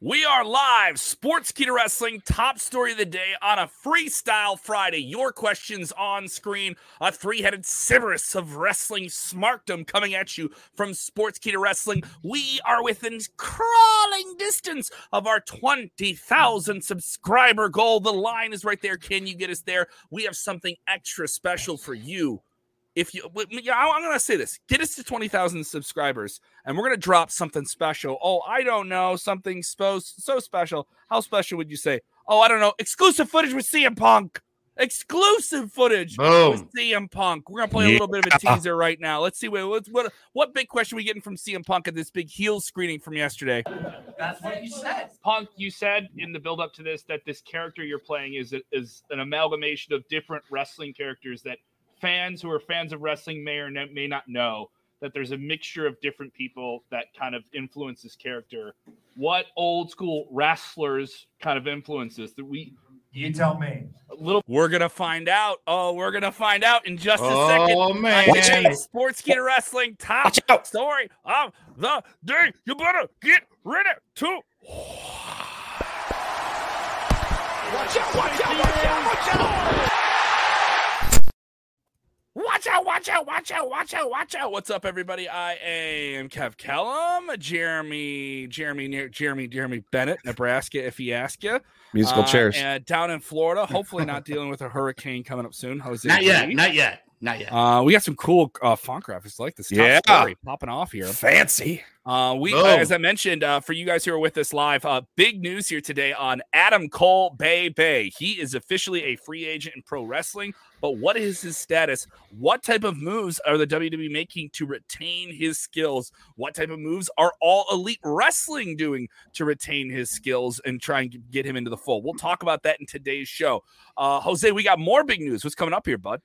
We are live. Sportskeeda Wrestling, top story of the day on a Freestyle Friday. Your questions on screen. A three-headed Cerberus of wrestling smartdom coming at you from Sportskeeda Wrestling. We are within crawling distance of our 20,000 subscriber goal. The line is right there. Can you get us there? We have something extra special for you. I'm going to say this. Get us to 20,000 subscribers, and we're going to drop something special. Oh, I don't know. Something so special. How special would you say? Oh, I don't know. Exclusive footage with CM Punk. Exclusive footage with CM Punk. We're going to play a little bit of a teaser right now. Let's see what big question we getting from CM Punk at this big heel screening from yesterday. That's what you said. Punk, you said in the build-up to this that this character you're playing is an amalgamation of different wrestling characters that fans who are fans of wrestling may or may not know, that there's a mixture of different people that kind of influence this character. What old school wrestlers kind of influences that we? You tell me. A little. We're gonna find out. Oh, we're gonna find out in just a second. Oh man! Sportskeeda Wrestling top story of the day. You better get ready to. Watch out! Watch out! Watch out! Watch out! Watch out, watch out, watch out, watch out, watch out. What's up, everybody? I am Kev Kellum, Jeremy Bennett, Nebraska, if you ask you. Musical chairs. And down in Florida, hopefully not dealing with a hurricane coming up soon. Jose not Reed. Not yet. We got some cool funk graphics like this. Top story popping off here. Fancy. As I mentioned, for you guys who are with us live, big news here today on Adam Cole Bay. He is officially a free agent in pro wrestling, but what is his status? What type of moves are the WWE making to retain his skills? What type of moves are All Elite Wrestling doing to retain his skills and try and get him into the fold? We'll talk about that in today's show. Jose, we got more big news. What's coming up here, bud?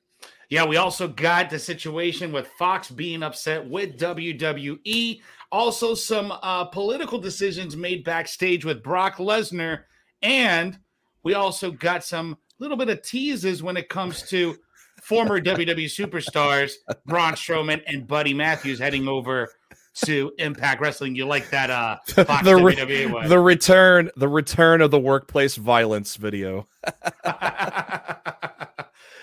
Yeah, we also got the situation with Fox being upset with WWE. Also, some political decisions made backstage with Brock Lesnar. And we also got some little bit of teases when it comes to former WWE superstars, Braun Strowman and Buddy Matthews heading over to Impact Wrestling. You like that Fox WWE one? The return of the workplace violence video.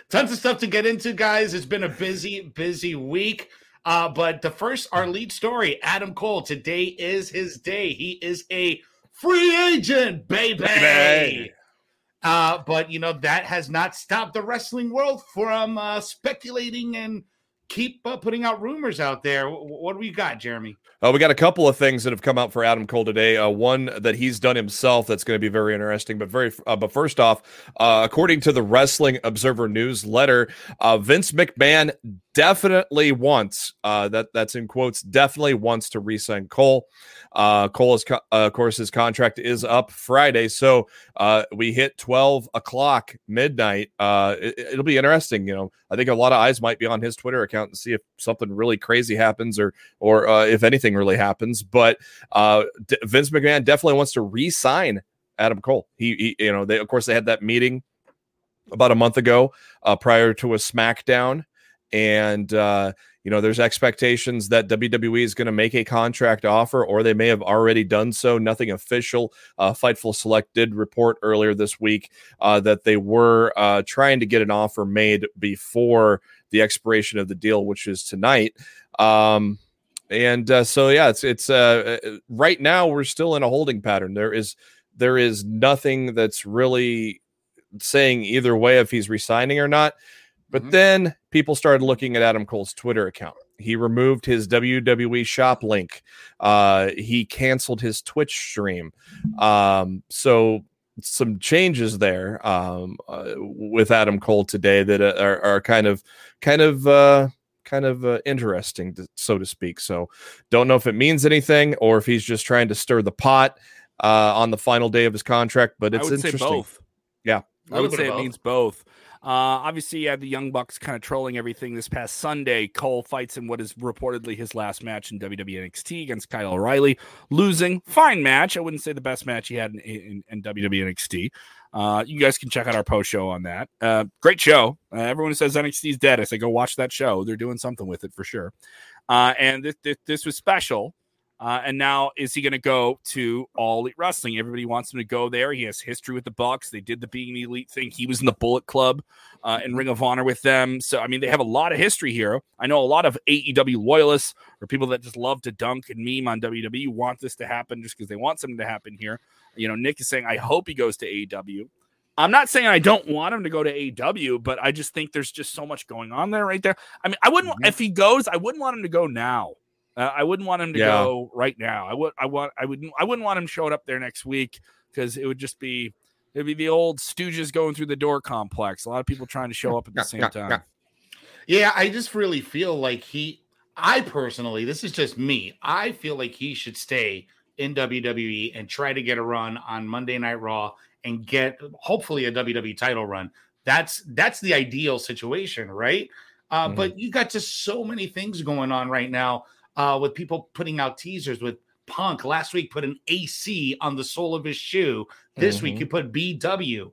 Tons of stuff to get into, guys. It's been a busy week. But the first, our lead story, Adam Cole. Today is his day. He is a free agent, baby. But, you know, that has not stopped the wrestling world from speculating and keep putting out rumors out there. What do we got, Jeremy? We got a couple of things that have come out for Adam Cole today. One that he's done himself that's going to be very interesting. But first off, according to the Wrestling Observer Newsletter, Vince McMahon definitely wants that's in quotes. Definitely wants to re-sign Cole. Cole is, of course, his contract is up Friday, so we hit 12 o'clock midnight. It'll be interesting. You know, I think a lot of eyes might be on his Twitter account and see if something really crazy happens or if anything really happens. But Vince McMahon definitely wants to re-sign Adam Cole. He you know, they of course they had that meeting about a month ago prior to a SmackDown, and you know, there's expectations that WWE is going to make a contract offer, or they may have already done so. Nothing official. Fightful Select did report earlier this week that they were trying to get an offer made before the expiration of the deal, which is tonight. It's right now we're still in a holding pattern. There is nothing that's really saying either way if he's resigning or not. But then people started looking at Adam Cole's Twitter account. He removed his WWE shop link. He canceled his Twitch stream. So some changes there with Adam Cole today that are kind of interesting, so to speak. So don't know if it means anything or if he's just trying to stir the pot on the final day of his contract, but it's interesting. Say both. Yeah. I would say it means both. Obviously, you have the Young Bucks kind of trolling everything this past Sunday. Cole fights in what is reportedly his last match in WWE NXT against Kyle O'Reilly, losing. Fine match. I wouldn't say the best match he had in WWE NXT. You guys can check out our post show on that. Great show. Everyone who says NXT is dead, I say go watch that show. They're doing something with it for sure. And this was special. And now, is he going to go to All Elite Wrestling? Everybody wants him to go there. He has history with the Bucks. They did the Being the Elite thing. He was in the Bullet Club and Ring of Honor with them. So, I mean, they have a lot of history here. I know a lot of AEW loyalists or people that just love to dunk and meme on WWE want this to happen just because they want something to happen here. You know, Nick is saying, I hope he goes to AEW. I'm not saying I don't want him to go to AEW, but I just think there's just so much going on there right there. I mean, I wouldn't if he goes, I wouldn't want him to go now. I wouldn't want him to go right now. I wouldn't want him showing up there next week because it would just be the old Stooges going through the door complex. A lot of people trying to show up at the same time. Yeah, I just really feel like I personally, this is just me, I feel like he should stay in WWE and try to get a run on Monday Night Raw and get hopefully a WWE title run. That's the ideal situation, right? But you got just so many things going on right now. With people putting out teasers with Punk. Last week put an AC on the sole of his shoe. This week he put BW.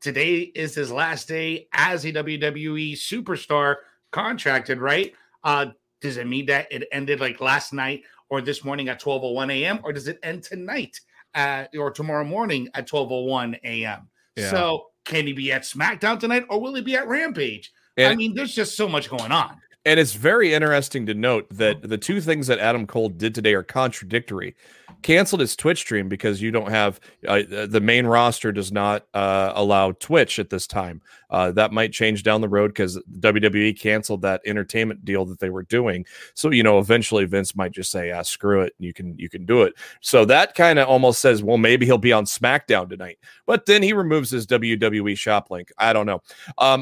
Today is his last day as a WWE superstar contracted, right? Does it mean that it ended like last night or this morning at 12:01 a.m.? Or does it end tonight or tomorrow morning at 12:01 a.m.? Yeah. So can he be at SmackDown tonight or will he be at Rampage? I mean, there's just so much going on. And it's very interesting to note that the two things that Adam Cole did today are contradictory. Canceled his Twitch stream because you don't have the main roster does not allow Twitch at this time. That might change down the road because WWE canceled that entertainment deal that they were doing. So, you know, eventually Vince might just say, ah, screw it. You can do it. So that kind of almost says, well, maybe he'll be on SmackDown tonight. But then he removes his WWE shop link. I don't know.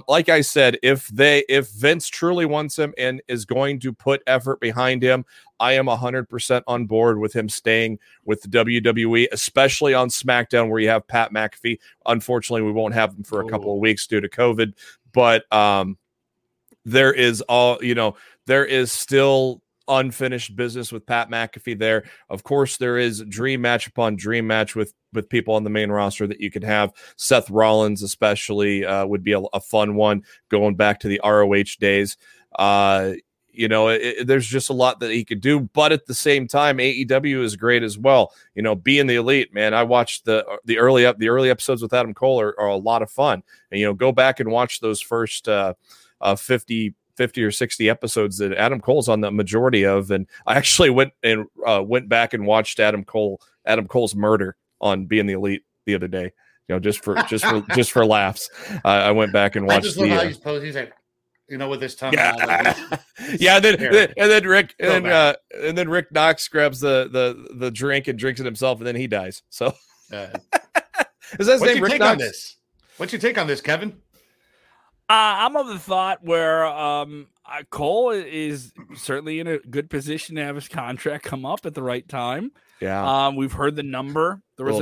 Like I said, if Vince truly wants him and is going to put effort behind him, I am 100% on board with him staying with the WWE, especially on SmackDown where you have Pat McAfee. Unfortunately, we won't have him for a couple of weeks due to COVID, but there is still unfinished business with Pat McAfee there. Of course, there is dream match upon dream match with people on the main roster that you could have. Seth Rollins especially would be a fun one going back to the ROH days. There's just a lot that he could do, but at the same time, AEW is great as well. You know, Being the Elite, man. I watched the early episodes with Adam Cole are a lot of fun, and you know, go back and watch those first 50 or 60 episodes that Adam Cole's on the majority of. And I actually went back and watched Adam Cole's murder on Being the Elite the other day. You know, just for laughs. I went back and watched. I just love how he's posing. He's like, you know, with his tongue. Yeah, yeah. Then Rick Knox grabs the drink and drinks it himself, and then he dies. So, is that his name? Rick Knox. What's your take on this, Kevin? I'm of the thought where Cole is certainly in a good position to have his contract come up at the right time. Yeah, we've heard the number. There was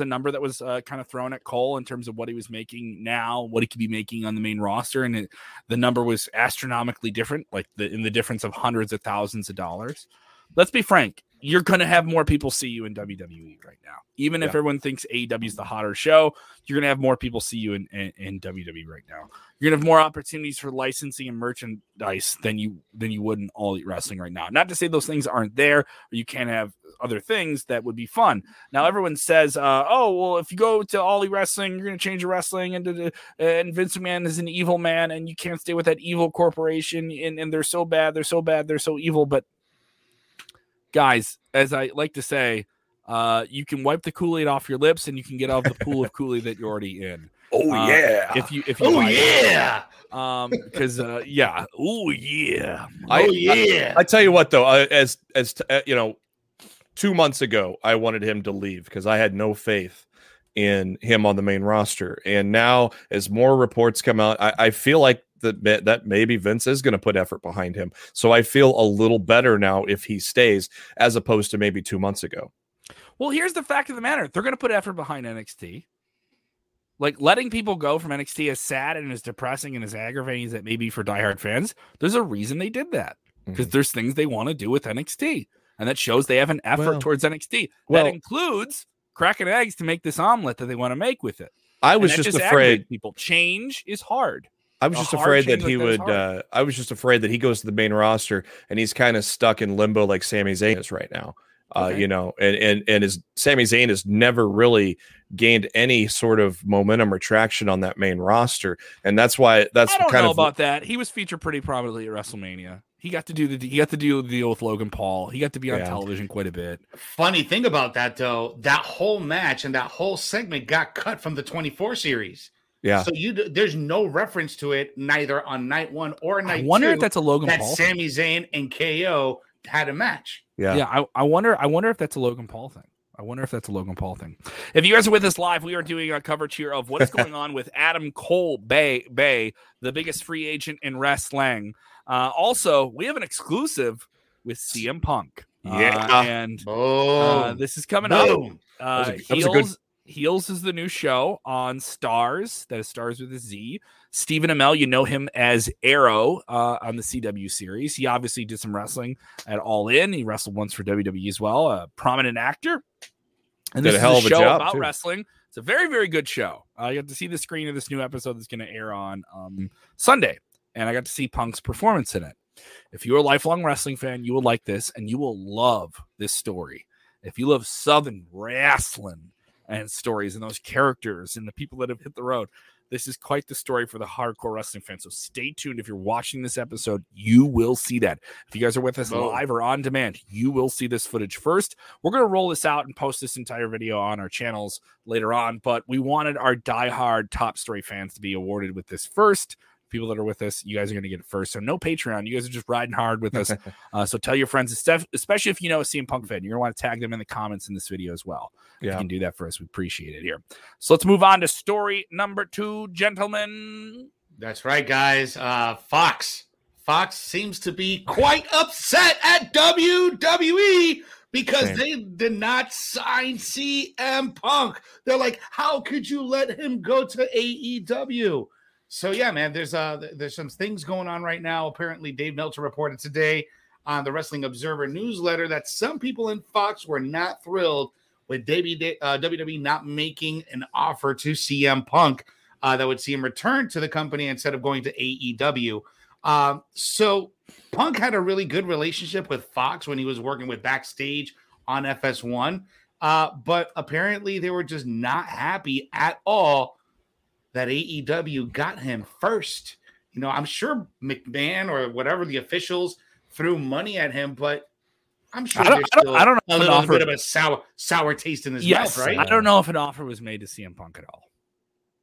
a number that was kind of thrown at Cole in terms of what he was making now, what he could be making on the main roster, and the number was astronomically different, like in the difference of hundreds of thousands of dollars. Let's be frank. You're going to have more people see you in WWE right now. Even if everyone thinks AEW is the hotter show, you're going to have more people see you in WWE right now. You're going to have more opportunities for licensing and merchandise than you would in All Elite Wrestling right now. Not to say those things aren't there, or you can't have other things that would be fun. Now, everyone says, if you go to All Elite Wrestling, you're going to change the wrestling, and Vince McMahon is an evil man, and you can't stay with that evil corporation, and they're so bad, they're so evil, but guys, as I like to say, you can wipe the Kool-Aid off your lips and you can get out of the pool of Kool-Aid that you're already in. Oh, yeah. I tell you what, though, as 2 months ago, I wanted him to leave because I had no faith in him on the main roster. And now as more reports come out, I feel like that maybe Vince is going to put effort behind him. So I feel a little better now if he stays as opposed to maybe 2 months ago. Well, here's the fact of the matter. They're going to put effort behind NXT. Like, letting people go from NXT, as sad and as depressing and as aggravating as it may be for diehard fans, there's a reason they did that, because there's things they want to do with NXT. And that shows they have an effort towards NXT. Well, that includes cracking eggs to make this omelet that they want to make with it. I was just afraid people change is hard. I was just afraid that he would. I was just afraid that he goes to the main roster and he's kind of stuck in limbo like Sami Zayn is right now. You know, and his Sami Zayn has never really gained any sort of momentum or traction on that main roster, and that's why that's kind of. I don't know about that. He was featured pretty prominently at WrestleMania. He got to do the deal with Logan Paul. He got to be on television quite a bit. Funny thing about that though, that whole match and that whole segment got cut from the 24 series. Yeah. So there's no reference to it neither on night one or night two. I wonder if that's a Logan Paul. That Sami Zayn and KO had a match. Yeah. Yeah. I wonder if that's a Logan Paul thing. I wonder if that's a Logan Paul thing. If you guys are with us live, we are doing a coverage here of what's going on with Adam Cole Bay, the biggest free agent in wrestling. Also, we have an exclusive with CM Punk. This is coming up. Heels is the new show on Starz. That is Starz with a Z. Stephen Amell, you know him as Arrow on the CW series. He obviously did some wrestling at All In. He wrestled once for WWE as well. A prominent actor. And this is a show about wrestling. It's a very, very good show. You have to see the screen of this new episode that's going to air on Sunday. And I got to see Punk's performance in it. If you're a lifelong wrestling fan, you will like this, and you will love this story. If you love Southern wrestling and stories and those characters and the people that have hit the road, this is quite the story for the hardcore wrestling fan. So stay tuned. If you're watching this episode, you will see that. If you guys are with us live or on demand, you will see this footage first. We're going to roll this out and post this entire video on our channels later on, but we wanted our diehard top story fans to be awarded with this first. People that are with us, you guys are going to get it first. So no Patreon. You guys are just riding hard with us. So tell your friends, especially if you know a CM Punk fan. You're going to want to tag them in the comments in this video as well. Yeah. If you can do that for us, we appreciate it here. So let's move on to story number 2, gentlemen. That's right, guys. Fox seems to be quite upset at WWE because they did not sign CM Punk. They're like, how could you let him go to AEW? So, yeah, man, there's some things going on right now. Apparently, Dave Meltzer reported today on the Wrestling Observer Newsletter that some people in Fox were not thrilled with WWE not making an offer to CM Punk that would see him return to the company instead of going to AEW. So Punk had a really good relationship with Fox when he was working with Backstage on FS1, but apparently they were just not happy at all that AEW got him first. You know, I'm sure McMahon or whatever the officials threw money at him, but I'm sure there's still a little bit of a sour taste in his mouth, right? I don't know if an offer was made to CM Punk at all.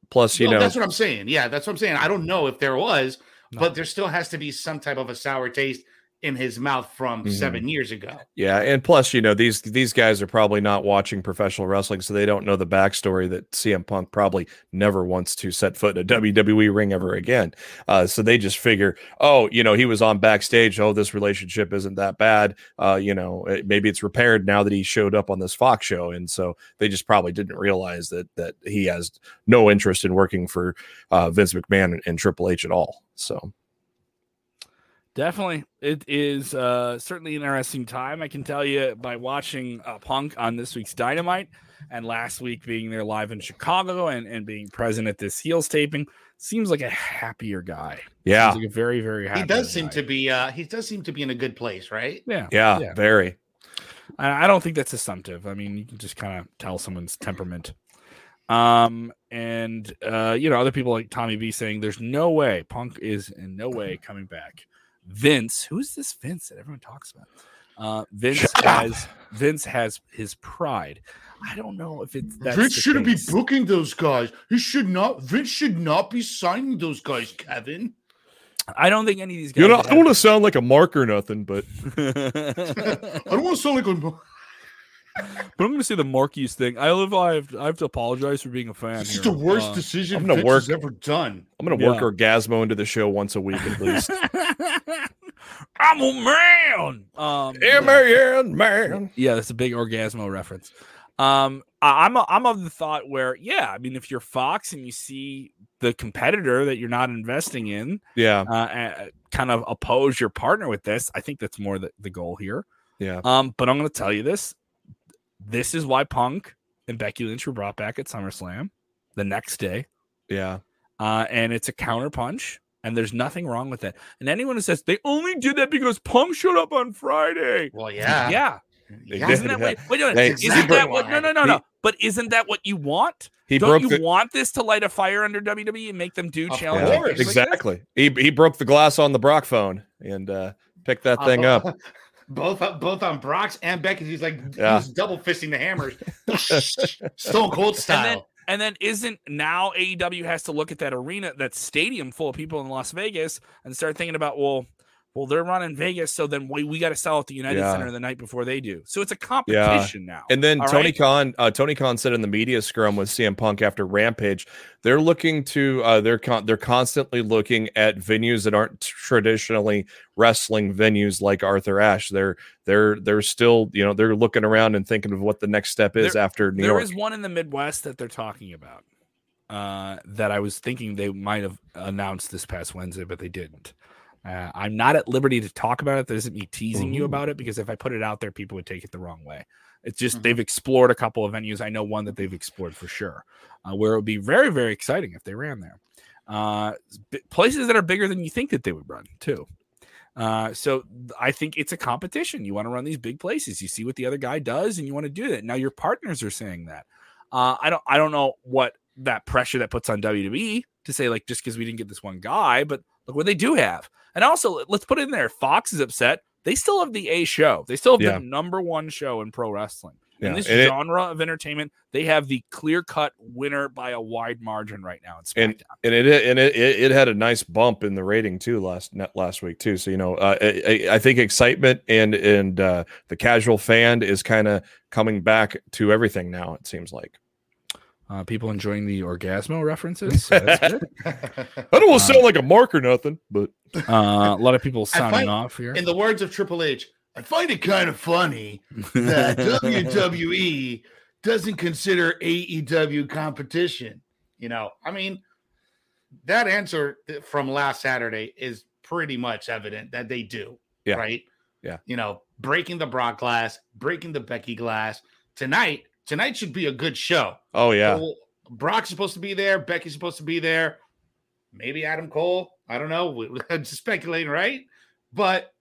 Plus, you know, that's what I'm saying. Yeah, that's what I'm saying. I don't know if there was, but there still has to be some type of a sour taste in his mouth from 7 years ago. Yeah, and plus, you know, these guys are probably not watching professional wrestling, so they don't know the backstory that CM Punk probably never wants to set foot in a WWE ring ever again. So they just figure, you know, he was on Backstage. Oh, this relationship isn't that bad. You know, maybe it's repaired now that he showed up on this Fox show, and so they just probably didn't realize that he has no interest in working for Vince McMahon and Triple H at all. So. Definitely. It is certainly an interesting time. I can tell you by watching Punk on this week's Dynamite and last week being there live in Chicago and being present at this Heels taping, seems like a happier guy. Yeah. Seems like a very, very happy guy. He does seem to be in a good place, right? Yeah. Yeah, yeah. Very. I don't think that's assumptive. I mean, you can just kind of tell someone's temperament. And, you know, other people like Tommy B saying there's no way Punk is in no way coming back. Vince, who's this Vince that everyone talks about? Vince has his pride. I don't know if it's that. Vince shouldn't be booking those guys. Vince should not be signing those guys, Kevin. I don't think any of these guys. You know, I don't want to sound like a mark or nothing, but I don't want to sound like a. But I'm going to say the Marquise thing. I have to apologize for being a fan. This is the worst decision Vince has ever done. I'm going to work Orgasmo into the show once a week at least. I'm a man. Man. Yeah, that's a big Orgasmo reference. I'm of the thought where, I mean, if you're Fox and you see the competitor that you're not investing in, kind of oppose your partner with this, I think that's more the goal here. Yeah. But I'm going to tell you this. This is why Punk and Becky Lynch were brought back at SummerSlam the next day. Yeah. And it's a counterpunch, and there's nothing wrong with that. And anyone who says they only did that because Punk showed up on Friday. Well, yeah. Yeah. Isn't that what? No. But isn't that what you want? Don't you want this to light a fire under WWE and make them do challenges? Yeah, exactly. Like he broke the glass on the Brock phone and picked that thing up. Both on Brock's and Becky's. He's like he's double fisting the hammers, Stone Cold style. And then isn't now AEW has to look at that arena, that stadium full of people in Las Vegas, and start thinking about well, they're running Vegas, so then we got to sell at the United Center the night before they do. So it's a competition now. And then Tony Khan said in the media scrum with CM Punk after Rampage, they're looking to they're constantly looking at venues that aren't traditionally wrestling venues like Arthur Ashe. They're still they're looking around and thinking of what the next step is after New York. There is one in the Midwest that they're talking about that I was thinking they might have announced this past Wednesday, but they didn't. I'm not at liberty to talk about it. That isn't me teasing you about it, because if I put it out there, people would take it the wrong way. It's just they've explored a couple of venues. I know one that they've explored for sure, where it would be very, very exciting if they ran there. Places that are bigger than you think that they would run, too. So I think it's a competition. You want to run these big places. You see what the other guy does, and you want to do that. Now your partners are saying that. I don't know what that pressure that puts on WWE to say, like, just because we didn't get this one guy, but look what they do have. And also, let's put in there, Fox is upset. They still have the A show. They still have the number one show in pro wrestling. In this genre of entertainment, they have the clear-cut winner by a wide margin right now in SmackDown. And it had a nice bump in the rating, too, last week, too. So, I think excitement and the casual fan is kind of coming back to everything now, it seems like. People enjoying the Orgasmo references. So that's good. I don't want to sound like a mark or nothing, but a lot of people signing off here. In the words of Triple H, I find it kind of funny that WWE doesn't consider AEW competition. I mean, that answer from last Saturday is pretty much evident that they do. Yeah. Right? Yeah. Breaking the Brock glass, breaking the Becky glass. Tonight should be a good show. Oh, yeah. So Brock's supposed to be there. Becky's supposed to be there. Maybe Adam Cole. I don't know. We're speculating, right? But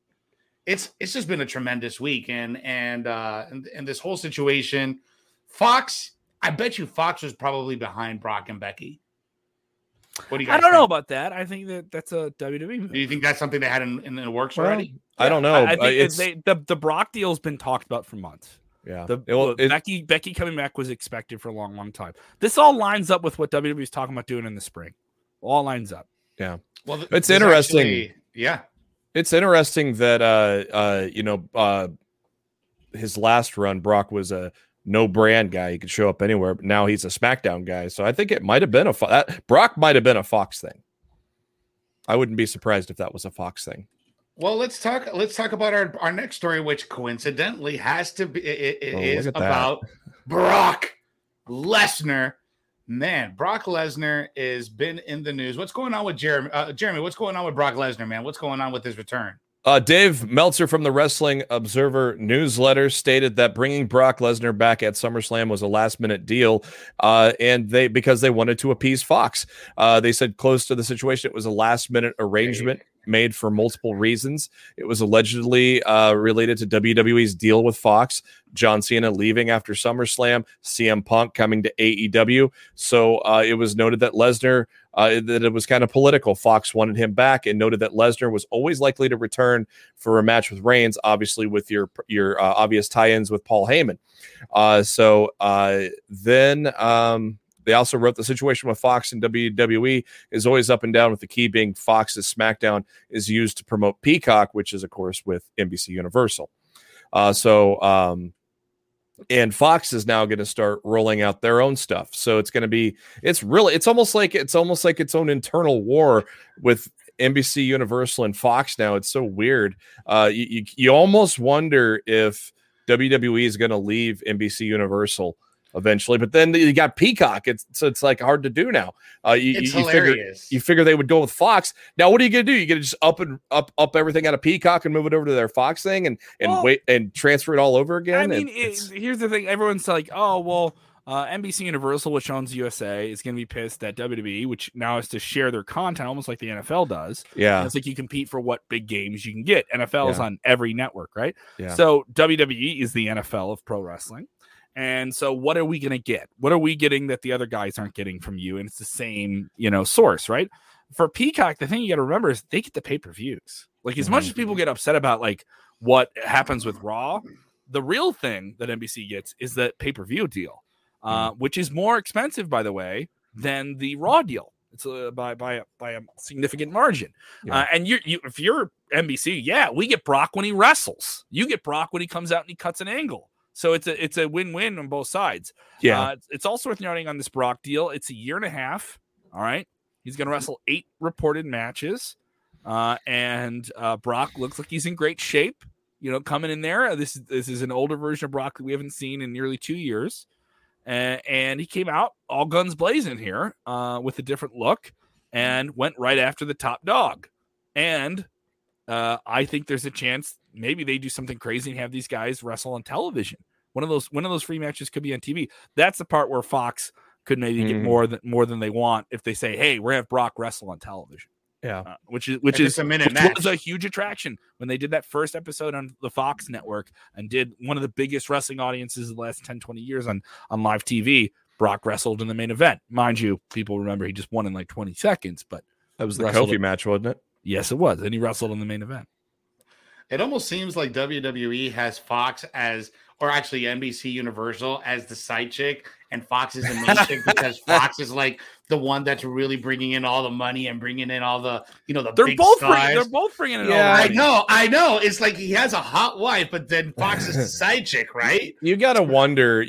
it's just been a tremendous week. And this whole situation, Fox, I bet you Fox was probably behind Brock and Becky. What do you guys think? I don't know about that. I think that's a WWE move. Do you think that's something they had in the works already? I don't know. I think the Brock deal's been talked about for months. Yeah, Becky coming back was expected for a long, long time. This all lines up with what WWE's talking about doing in the spring. All lines up. Yeah. Well, it's interesting. It's interesting that his last run, Brock was a no-brand guy. He could show up anywhere. But now he's a SmackDown guy. So I think it might have been Brock might have been a Fox thing. I wouldn't be surprised if that was a Fox thing. Well, let's talk about our next story, which coincidentally has to be is about Brock Lesnar. Man, Brock Lesnar has been in the news. What's going on with Jeremy? Jeremy, what's going on with Brock Lesnar, man? What's going on with his return? Dave Meltzer from the Wrestling Observer Newsletter stated that bringing Brock Lesnar back at SummerSlam was a last-minute deal, because they wanted to appease Fox. They said close to the situation, it was a last-minute arrangement made for multiple reasons. It was allegedly related to WWE's deal with Fox, John Cena leaving after SummerSlam, CM Punk coming to AEW. So it was noted that Lesnar, that it was kind of political. Fox wanted him back and noted that Lesnar was always likely to return for a match with Reigns, obviously with your obvious tie-ins with Paul Heyman. They also wrote the situation with Fox and WWE is always up and down, with the key being Fox's SmackDown is used to promote Peacock, which is, of course, with NBC Universal. And Fox is now going to start rolling out their own stuff. So it's going to be, it's almost like its own internal war with NBC Universal and Fox now. It's so weird. You almost wonder if WWE is going to leave NBC Universal eventually, but then you got Peacock. It's like hard to do now. You figure they would go with Fox. Now, what are you going to do? You going to just up everything out of Peacock and move it over to their Fox thing and wait and transfer it all over again? I mean, here's the thing. Everyone's like, oh, well, NBC Universal, which owns USA, is going to be pissed that WWE, which now has to share their content almost like the NFL does. Yeah. And it's like you compete for what big games you can get. NFL is on every network, right? Yeah. So WWE is the NFL of pro wrestling. And so what are we going to get? What are we getting that the other guys aren't getting from you? And it's the same, source, right? For Peacock, the thing you got to remember is they get the pay-per-views. Like, as much as people get upset about, like, what happens with Raw, the real thing that NBC gets is that pay-per-view deal, which is more expensive, by the way, than the Raw deal. It's by a significant margin. Yeah. And if you're NBC, we get Brock when he wrestles. You get Brock when he comes out and he cuts an angle. So it's a win-win on both sides. Yeah. It's also worth noting on this Brock deal, it's a year and a half. All right. He's going to wrestle 8 reported matches. And Brock looks like he's in great shape, coming in there. This is an older version of Brock that we haven't seen in nearly 2 years. And he came out all guns blazing here with a different look and went right after the top dog. And I think there's a chance maybe they do something crazy and have these guys wrestle on television. One of those free matches could be on TV. That's the part where Fox could maybe get more than they want if they say, "Hey, we're gonna have Brock wrestle on television." Yeah, which was a huge attraction when they did that first episode on the Fox network and did one of the biggest wrestling audiences of the last 10, 20 years on live TV. Brock wrestled in the main event, mind you. People remember he just won in like 20 seconds, but that was the Kofi match, wasn't it? Yes, it was, and he wrestled in the main event. It almost seems like WWE has Fox or actually NBC Universal as the side chick, and Fox is the main chick because Fox is like the one that's really bringing in all the money and bringing in all the, the they're big both stars. They're both bringing in all the money. I know. It's like he has a hot wife, but then Fox is the side chick, right? You gotta wonder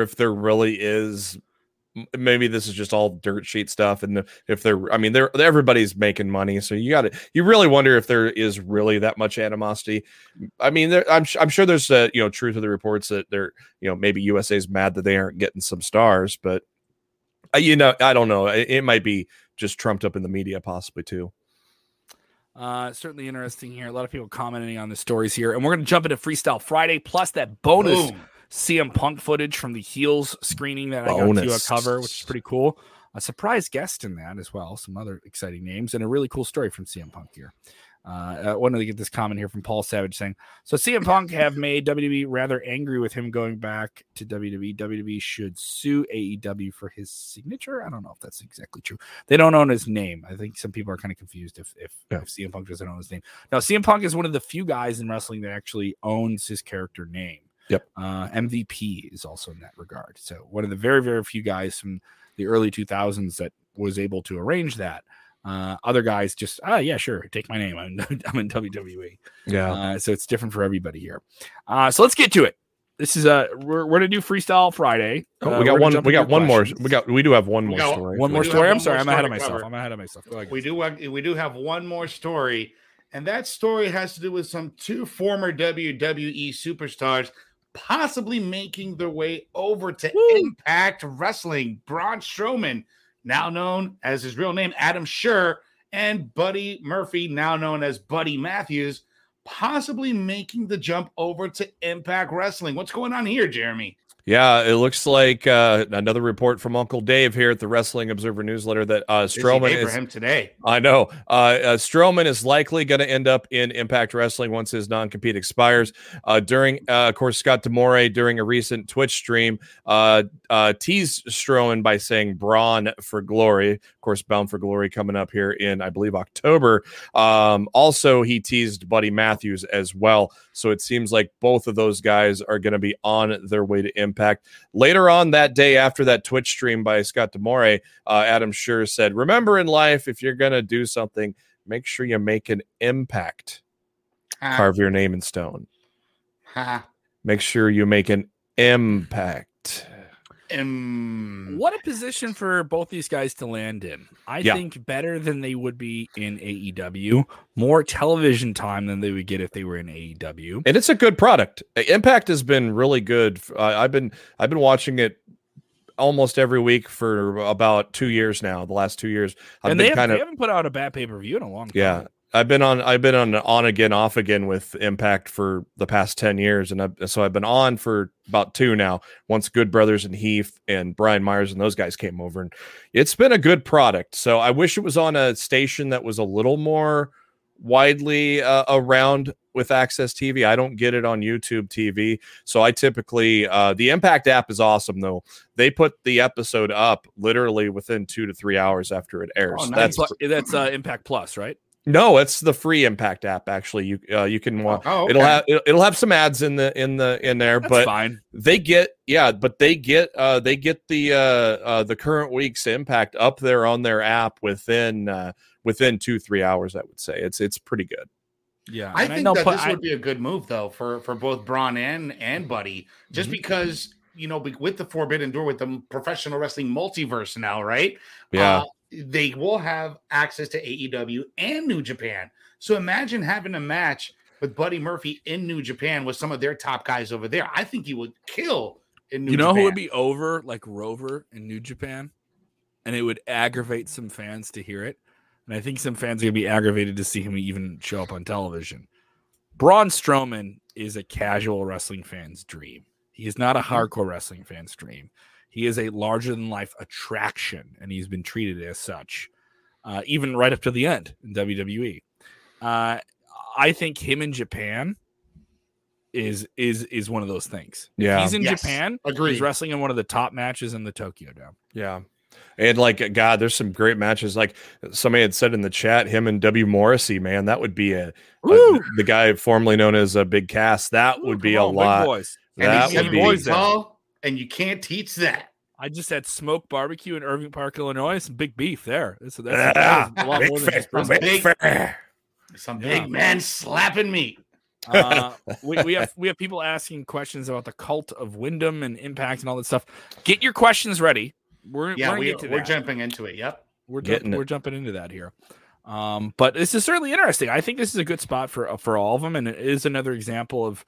if there really is. Maybe this is just all dirt sheet stuff, and everybody's making money, so you really wonder if there is really that much animosity. I mean, I'm sure there's truth to the reports that they're maybe USA's mad that they aren't getting some stars, but I don't know. It might be just trumped up in the media, possibly too. Certainly interesting here. A lot of people commenting on the stories here, and we're going to jump into Freestyle Friday plus that bonus. Boom. CM Punk footage from the Heels screening that I got to cover, which is pretty cool. A surprise guest in that as well. Some other exciting names and a really cool story from CM Punk here. I wanted to get this comment here from Paul Savage saying, so CM Punk have made WWE rather angry with him going back to WWE. WWE should sue AEW for his signature. I don't know if that's exactly true. They don't own his name. I think some people are kind of confused if CM Punk doesn't own his name. Now, CM Punk is one of the few guys in wrestling that actually owns his character name. Yep. MVP is also in that regard. So one of the very, very few guys from the early 2000s that was able to arrange that. Other guys just, sure, take my name. I'm in WWE. Yeah. So it's different for everybody here. So let's get to it. This is we're gonna do Freestyle Friday. We got one more. We do have one more story. I'm ahead of myself. We do have one more story. And that story has to do with some 2 former WWE superstars possibly making their way over to Impact Wrestling. Braun Strowman, now known as his real name, Adam Schur, and Buddy Murphy, now known as Buddy Matthews, possibly making the jump over to Impact Wrestling. What's going on here, Jeremy? Yeah, it looks like another report from Uncle Dave here at the Wrestling Observer Newsletter that Strowman is for him today. I know Strowman is likely going to end up in Impact Wrestling once his non-compete expires. During, of course, Scott D'Amore during a recent Twitch stream teased Strowman by saying "Braun for Glory." Of course, Bound for Glory coming up here in, I believe, October. Also, he teased Buddy Matthews as well. So it seems like both of those guys are going to be on their way to Impact. Later on that day, after that Twitch stream by Scott D'Amore, Adam Schur said, remember in life, if you're going to do something, make sure you make an impact. Carve your name in stone. Make sure you make an Impact. What a position for both these guys to land in. I think better than they would be in AEW. More television time than they would get if they were in AEW. And it's a good product. Impact has been really good. I've been watching it almost every week for about 2 years now. The last 2 years, they haven't put out a bad pay-per-view in a long time. Yeah. I've been on again, off again with Impact for the past 10 years. And so I've been on for about 2 now, once Good Brothers and Heath and Brian Myers and those guys came over, and it's been a good product. So I wish it was on a station that was a little more widely around with Access TV. I don't get it on YouTube TV. So I typically, the Impact app is awesome though. They put the episode up literally within 2 to 3 hours after it airs. Oh, nice. That's Impact Plus, right? No, it's the free Impact app. Actually, you can watch. Oh, okay. It'll have some ads in there, that's but fine. They get the current week's Impact up there on their app within 2-3 hours. I would say it's pretty good. Yeah, I think this would be a good move though for both Braun and Buddy, just because with the Forbidden Door, with the professional wrestling multiverse now, right? Yeah. They will have access to AEW and New Japan. So imagine having a match with Buddy Murphy in New Japan with some of their top guys over there. I think he would kill in New Japan. You know who would be over like Rover in New Japan? And it would aggravate some fans to hear it. And I think some fans are going to be aggravated to see him even show up on television. Braun Strowman is a casual wrestling fan's dream. He is not a hardcore wrestling fan's dream. He is a larger-than-life attraction, and he's been treated as such, even right up to the end in WWE. I think him in Japan is one of those things. Yeah, he's in Japan. Agreed. He's wrestling in one of the top matches in the Tokyo Dome. Yeah, and God, there's some great matches. Like somebody had said in the chat, him and W. Morrissey, man, that would be the guy formerly known as a Big Cass. That would be a lot. Boys. That would be boys. And you can't teach that. I just had smoked barbecue in Irving Park, Illinois. Some big beef there. So that's a lot more than big man slapping me. We have people asking questions about the cult of Wyndham and Impact and all that stuff. Get your questions ready. We're jumping into it. Yep, we're jumping into that here. But this is certainly interesting. I think this is a good spot for all of them, and it is another example of.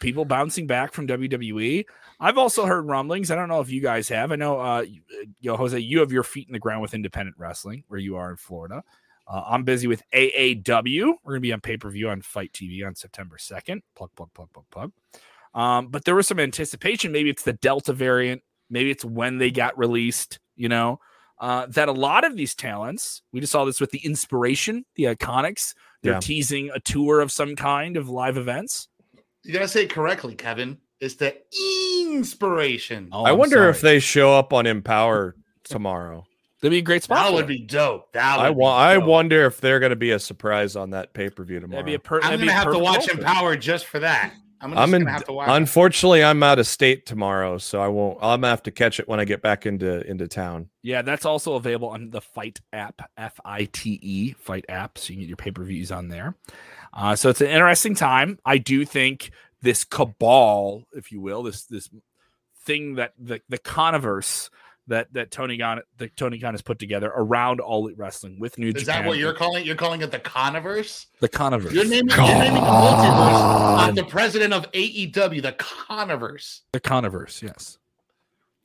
People bouncing back from WWE. I've also heard rumblings. I don't know if you guys have. I know, Jose, you have your feet in the ground with independent wrestling where you are in Florida. I'm busy with AAW. We're going to be on pay-per-view on Fight TV on September 2nd. Plug. But there was some anticipation. Maybe it's the Delta variant. Maybe it's when they got released, that a lot of these talents, we just saw this with the Inspiration, the Iconics. They're teasing a tour of some kind of live events. You gotta say it correctly, Kevin. It's the Inspiration. Oh, I wonder if they show up on Empower tomorrow. That'd be a great spot. That would be dope. I wonder if they're gonna be a surprise on that pay per view tomorrow. I'm gonna have to watch Empower just for that. I'm gonna have to watch. Unfortunately, I'm out of state tomorrow, so I won't. I'm gonna have to catch it when I get back into town. Yeah, that's also available on the Fight app, FITE, Fight app. So you can get your pay per views on there. So it's an interesting time. I do think this cabal, if you will, this thing that the Coniverse that Tony Khan has put together around All Elite Wrestling with New Japan. Is that what you're calling? You're calling it the Coniverse? The Coniverse. You're naming the multiverse. I'm the president of AEW, the Coniverse. The Coniverse, yes.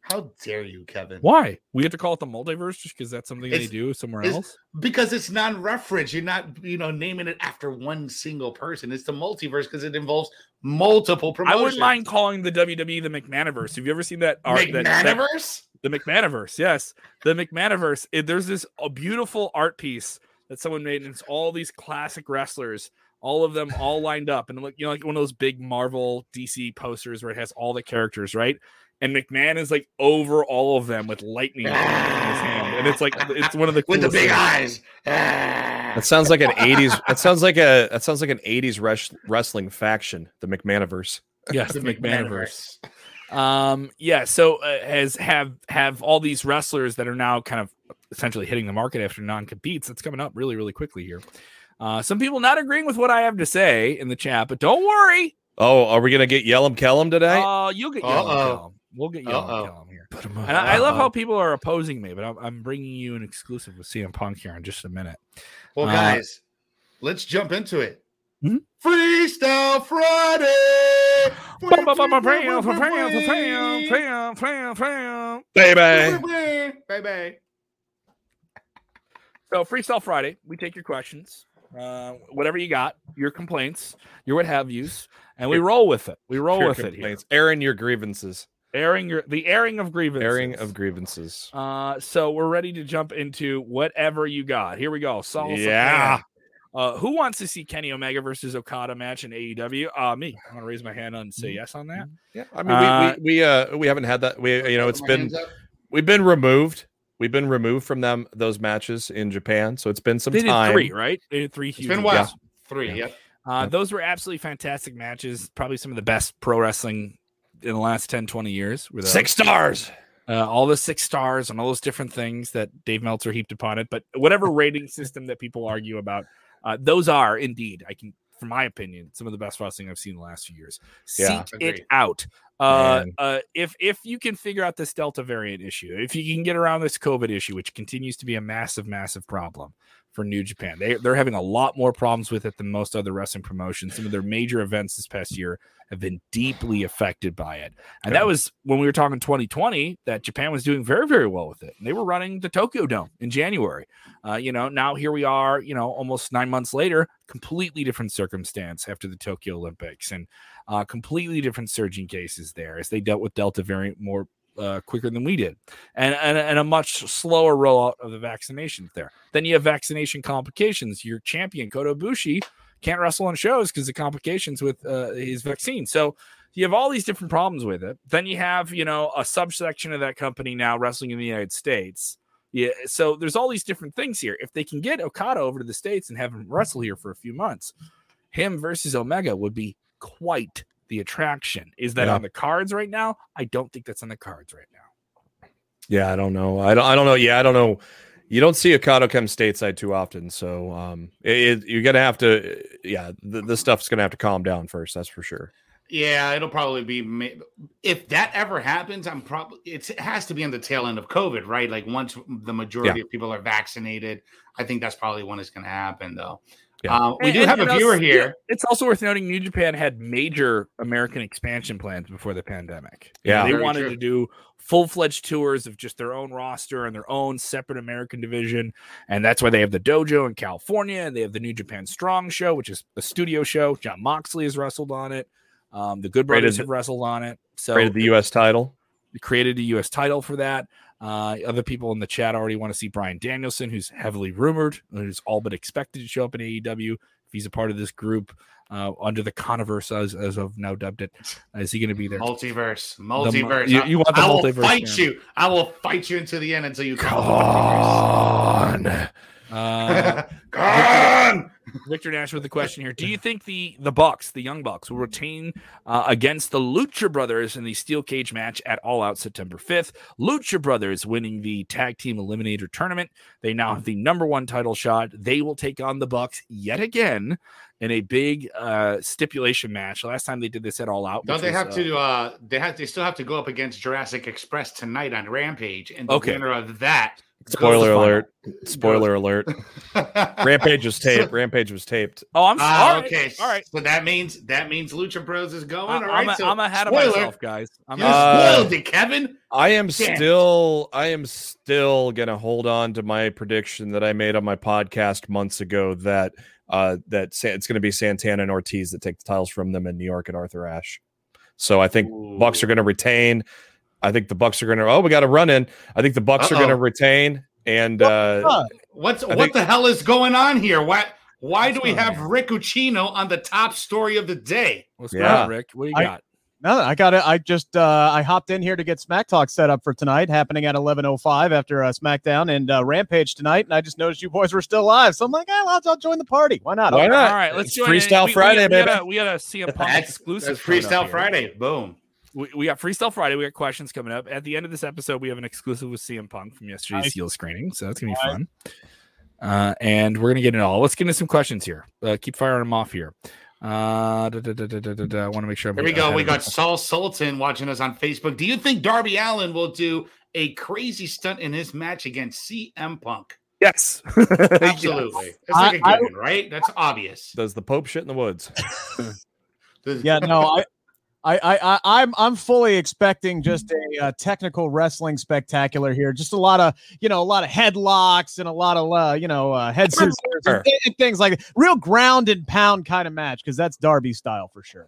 How dare you, Kevin? Why? We have to call it the multiverse just because that's something they do somewhere else? Because it's non-reference. You're not, naming it after one single person. It's the multiverse because it involves multiple promotions. I wouldn't mind calling the WWE the McMahoniverse. Have you ever seen that art? McMahoniverse? The McMahoniverse, yes. The McMahoniverse. There's this beautiful art piece that someone made, and it's all these classic wrestlers. All of them all lined up. And like one of those big Marvel DC posters where it has all the characters, right? And McMahon is like over all of them with lightning in his hand. And it's like it's one of the coolest with the big things. Eyes. That sounds like an 80s wrestling faction, the McMahoniverse. Yes, the McMahoniverse. So have all these wrestlers that are now kind of essentially hitting the market after non-competes. That's coming up really, really quickly here. Some people not agreeing with what I have to say in the chat, but don't worry. Oh, are we going to get Yellum Kellum today? You'll get Yellum Kellum. We'll get Yellum Kellum here. And I love how people are opposing me, but I'm bringing you an exclusive with CM Punk here in just a minute. Well, guys, let's jump into it. Mm-hmm. Freestyle Friday. Baby. So Freestyle Friday, we take your questions, whatever you got, your complaints, your what have yous, and we roll with it. We roll with complaints. It here. Airing your grievances. Airing of grievances. So we're ready to jump into whatever you got. Here we go. Salsa. Yeah. Who wants to see Kenny Omega versus Okada match in AEW? Me. I'm gonna raise my hand and say yes on that. Yeah, I mean we haven't had that. We we've been removed from them those matches in Japan. So it's been some time. They did 3, right? They did 3 huge. It's been a while. Yeah. 3. Yeah. Yep. Those were absolutely fantastic matches. Probably some of the best pro wrestling in the last 10, 20 years. With 6 stars. All the 6 stars and all those different things that Dave Meltzer heaped upon it. But whatever rating system that people argue about. Those are indeed, from my opinion, some of the best wrestling I've seen in the last few years. Yeah, seek it out. If you can figure out this Delta variant issue, if you can get around this COVID issue, which continues to be a massive, massive problem for New Japan, they're having a lot more problems with it than most other wrestling promotions. Some of their major events this past year have been deeply affected by it. And that was when we were talking 2020 that Japan was doing very, very well with it. And they were running the Tokyo Dome in January. Now here we are, almost 9 months later, completely different circumstance after the Tokyo Olympics and completely different surging cases there as they dealt with Delta variant more quicker than we did, and a much slower rollout of the vaccinations there. Then you have vaccination complications. Your champion Kota Ibushi can't wrestle on shows because of complications with his vaccine. So you have all these different problems with it. Then you have a subsection of that company now wrestling in the United States. Yeah, so there's all these different things here. If they can get Okada over to the States and have him wrestle here for a few months, him versus Omega would be quite the attraction. Is that on the cards right now? I don't think that's on the cards right now. Yeah, I don't know. I don't know. Yeah, I don't know. You don't see Okada come stateside too often, so you're gonna have to. Yeah, this stuff's gonna have to calm down first. That's for sure. Yeah, it'll probably be if that ever happens. It has to be on the tail end of COVID, right? Like once the majority of people are vaccinated, I think that's probably when it's gonna happen, though. Yeah. We have a viewer here. Yeah, it's also worth noting New Japan had major American expansion plans before the pandemic. Yeah, they wanted to do full-fledged tours of just their own roster and their own separate American division, and that's why they have the dojo in California, and they have the New Japan Strong show, which is a studio show. Jon Moxley has wrestled on it. The Good Brothers have wrestled on it. So created the U.S. title. Created a U.S. title for that. Other people in the chat already want to see Bryan Danielson, who's heavily rumored, who's all but expected to show up in AEW. If he's a part of this group under the Conoverse, as I've now dubbed it, is he going to be there? Multiverse. You want the multiverse? I will fight you until the end until you come. Victor Nash with the question here. Do you think the Young Bucks will retain against the Lucha Brothers in the Steel Cage match at All Out September 5th? Lucha Brothers winning the Tag Team Eliminator Tournament. They now have the #1 title shot. They will take on the Bucks yet again in a big stipulation match. Last time they did this at All Out. Don't they have to? They still have to go up against Jurassic Express tonight on Rampage, and the winner of that. Spoiler alert. Rampage was taped. Oh, I'm sorry. Okay. All right. So that means Lucha Bros is going. All right. I'm ahead of myself, guys. You spoiled it, Kevin. I am still gonna hold on to my prediction that I made on my podcast months ago that it's gonna be Santana and Ortiz that take the titles from them in New York at Arthur Ashe. So I think Bucks are gonna retain. I think the Bucks are going to. Oh, we got a run in. I think the Bucks are going to retain. And what the hell is going on here? Why do we have Rick Uccino on the top story of the day? What's going on, Rick? What do you got? No, I got it. I just I hopped in here to get Smack Talk set up for tonight, happening at 11:05 after SmackDown and Rampage tonight. And I just noticed you boys were still live, so I'm like, I'll join the party. Why not? All right, let's join Freestyle Friday, baby. We got to see a Punk exclusive. Freestyle Friday, boom. We got Freestyle Friday. We got questions coming up. At the end of this episode, we have an exclusive with CM Punk from yesterday's Heels screening. So that's going to be fun. And we're going to get it all. Let's get into some questions here. Keep firing them off here. I want to make sure. Here we go. We got Saul Sultan watching us on Facebook. Do you think Darby Allin will do a crazy stunt in his match against CM Punk? Yes. Absolutely. Yes. It's like a given, right? That's obvious. Does the Pope shit in the woods? Yeah, no, I'm fully expecting just a technical wrestling spectacular here. Just a lot of, a lot of headlocks and a lot of, head scissors and things like that. Real ground and pound kind of match, because that's Darby style for sure.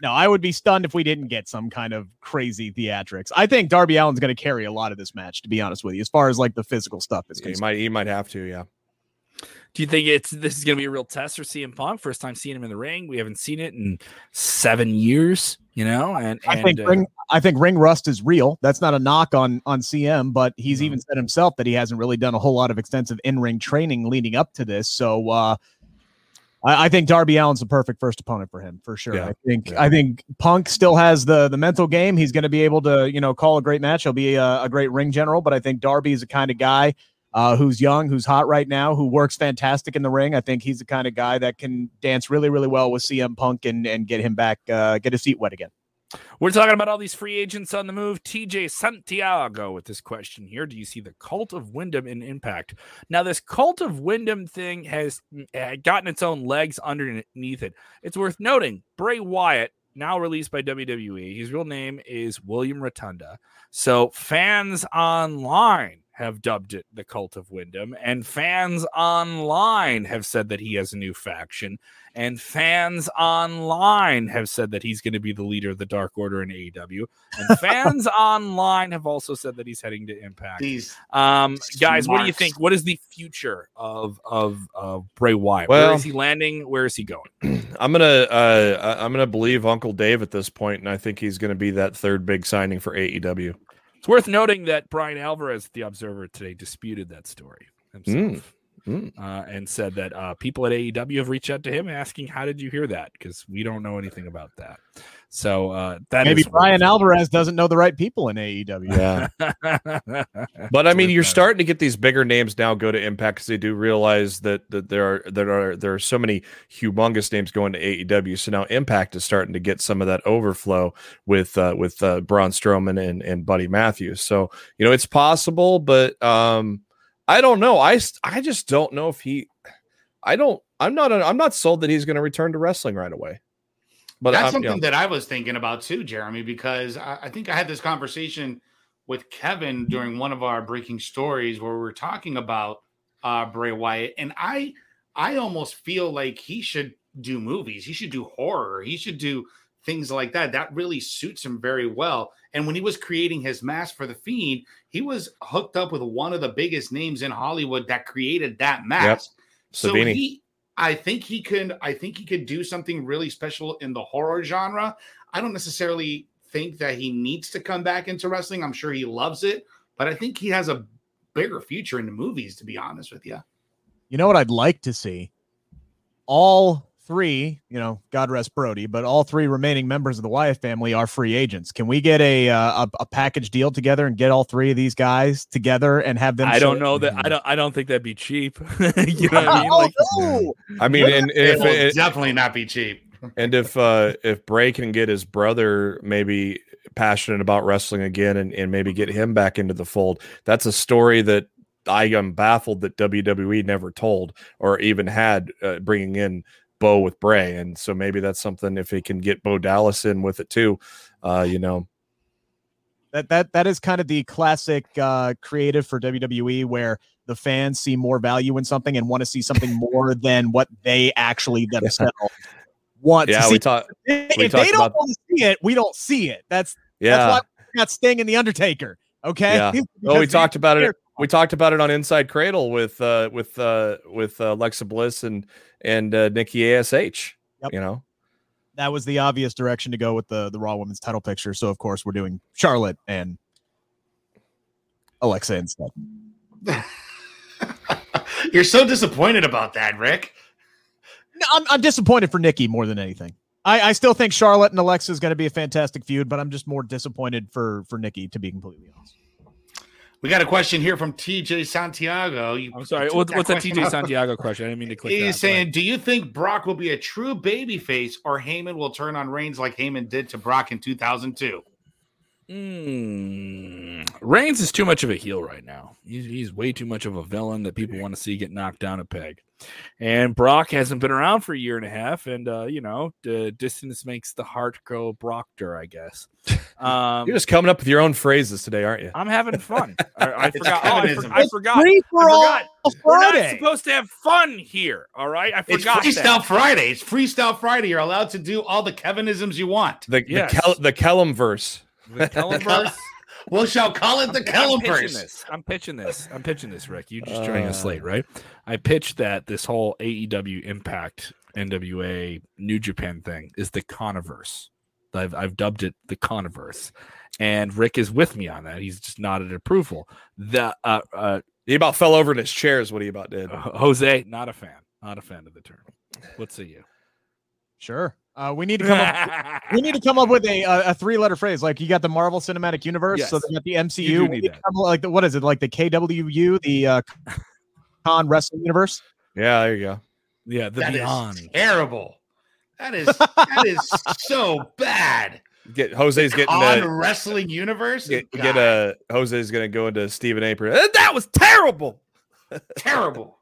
No, I would be stunned if we didn't get some kind of crazy theatrics. I think Darby Allin's going to carry a lot of this match, to be honest with you, as far as like the physical stuff is concerned. He might have to, yeah. Do you think this is going to be a real test for CM Punk? First time seeing him in the ring. We haven't seen it in 7 years, I think ring rust is real. That's not a knock on CM, but he's even said himself that he hasn't really done a whole lot of extensive in-ring training leading up to this. So I think Darby Allin's the perfect first opponent for him, for sure. Yeah. I think Punk still has the mental game. He's going to be able to, call a great match. He'll be a great ring general, but I think Darby is the kind of guy who's young, who's hot right now, who works fantastic in the ring. I think he's the kind of guy that can dance really, really well with CM Punk and get him back, get his seat wet again. We're talking about all these free agents on the move. TJ Santiago with this question here. Do you see the cult of Wyndham in Impact? Now, this cult of Wyndham thing has gotten its own legs underneath it. It's worth noting Bray Wyatt, now released by WWE. His real name is William Rotunda. So fans online have dubbed it the Cult of Wyndham, and fans online have said that he has a new faction, and fans online have said that he's going to be the leader of the Dark Order in AEW, and fans online have also said that he's heading to Impact. Guys, what do you think? What is the future of Bray Wyatt? Where is he landing? Where is he going? I'm gonna believe Uncle Dave at this point, and I think he's going to be that third big signing for AEW. It's worth noting that Brian Alvarez at The Observer today disputed that story himself and said that people at AEW have reached out to him asking, how did you hear that? Because we don't know anything about that. So maybe Brian Alvarez doesn't know the right people in AEW. Yeah. But I mean, you're starting to get these bigger names now go to Impact because they do realize that there are so many humongous names going to AEW. So now Impact is starting to get some of that overflow with Braun Strowman and Buddy Matthews. So it's possible, but I don't know. I just don't know if he. I'm not sold that he's going to return to wrestling right away. But that's something that I was thinking about too, Jeremy, because I think I had this conversation with Kevin during one of our breaking stories where we were talking about Bray Wyatt, and I almost feel like he should do movies. He should do horror. He should do things like that. That really suits him very well. And when he was creating his mask for The Fiend, he was hooked up with one of the biggest names in Hollywood that created that mask. Yep. So I think he could do something really special in the horror genre. I don't necessarily think that he needs to come back into wrestling. I'm sure he loves it, but I think he has a bigger future in the movies, to be honest with you. You know what I'd like to see? All three, God rest Brody, but all three remaining members of the Wyatt family are free agents. Can we get a package deal together and get all three of these guys together and have them? I don't know that. I don't think that'd be cheap. It will definitely not be cheap. And if Bray can get his brother maybe passionate about wrestling again and maybe get him back into the fold, that's a story that I am baffled that WWE never told or even had bringing in Bo with Bray, and so maybe that's something if he can get Bo Dallas in with it too. That is kind of the classic creative for WWE where the fans see more value in something and want to see something more than what they actually themselves want to see. If they don't want to see it, we don't see it. That's why we got Sting and The Undertaker. Okay. Yeah. We talked about it. We talked about it on Inside Cradle with Alexa Bliss and Nikki Ash. Yep. That was the obvious direction to go with the Raw Women's title picture. So of course we're doing Charlotte and Alexa instead. You're so disappointed about that, Rick. No, I'm disappointed for Nikki more than anything. I still think Charlotte and Alexa is going to be a fantastic feud, but I'm just more disappointed for Nikki, to be completely honest. We got a question here from TJ Santiago. I'm sorry. What's that TJ Santiago question? I didn't mean to click. He's saying, do you think Brock will be a true babyface or Heyman will turn on Reigns like Heyman did to Brock in 2002? Reigns is too much of a heel right now. He's way too much of a villain that people want to see get knocked down a peg. And Brock hasn't been around for a year and a half. And, you know, the distance makes the heart go Brockter, I guess. You're just coming up with your own phrases today, aren't you? I'm having fun. I forgot. I forgot. We're not supposed to have fun here. All right. I forgot. It's Freestyle Friday. It's Freestyle Friday. You're allowed to do all the Kevinisms you want. The Kellum verse. The Kellum verse. We shall call it the Kellenverse. I'm pitching this, Rick. You just joining us late, right? I pitched that this whole AEW Impact, NWA, New Japan thing is the Coniverse. I've dubbed it the Coniverse. And Rick is with me on that. He's just nodded approval. He about fell over in his chair is what he about did. Jose, not a fan of the term. What say you? Sure. We need to come up with a three-letter phrase. Like you got the Marvel Cinematic Universe, yes. So they got the MCU. Like the, what is it? Like the KWU, the Con Wrestling Universe. Yeah, there you go. Yeah, the Beyond. Is terrible. That is so bad. Jose's getting on Wrestling Universe. Jose's gonna go into Stephen April. That was terrible. Terrible.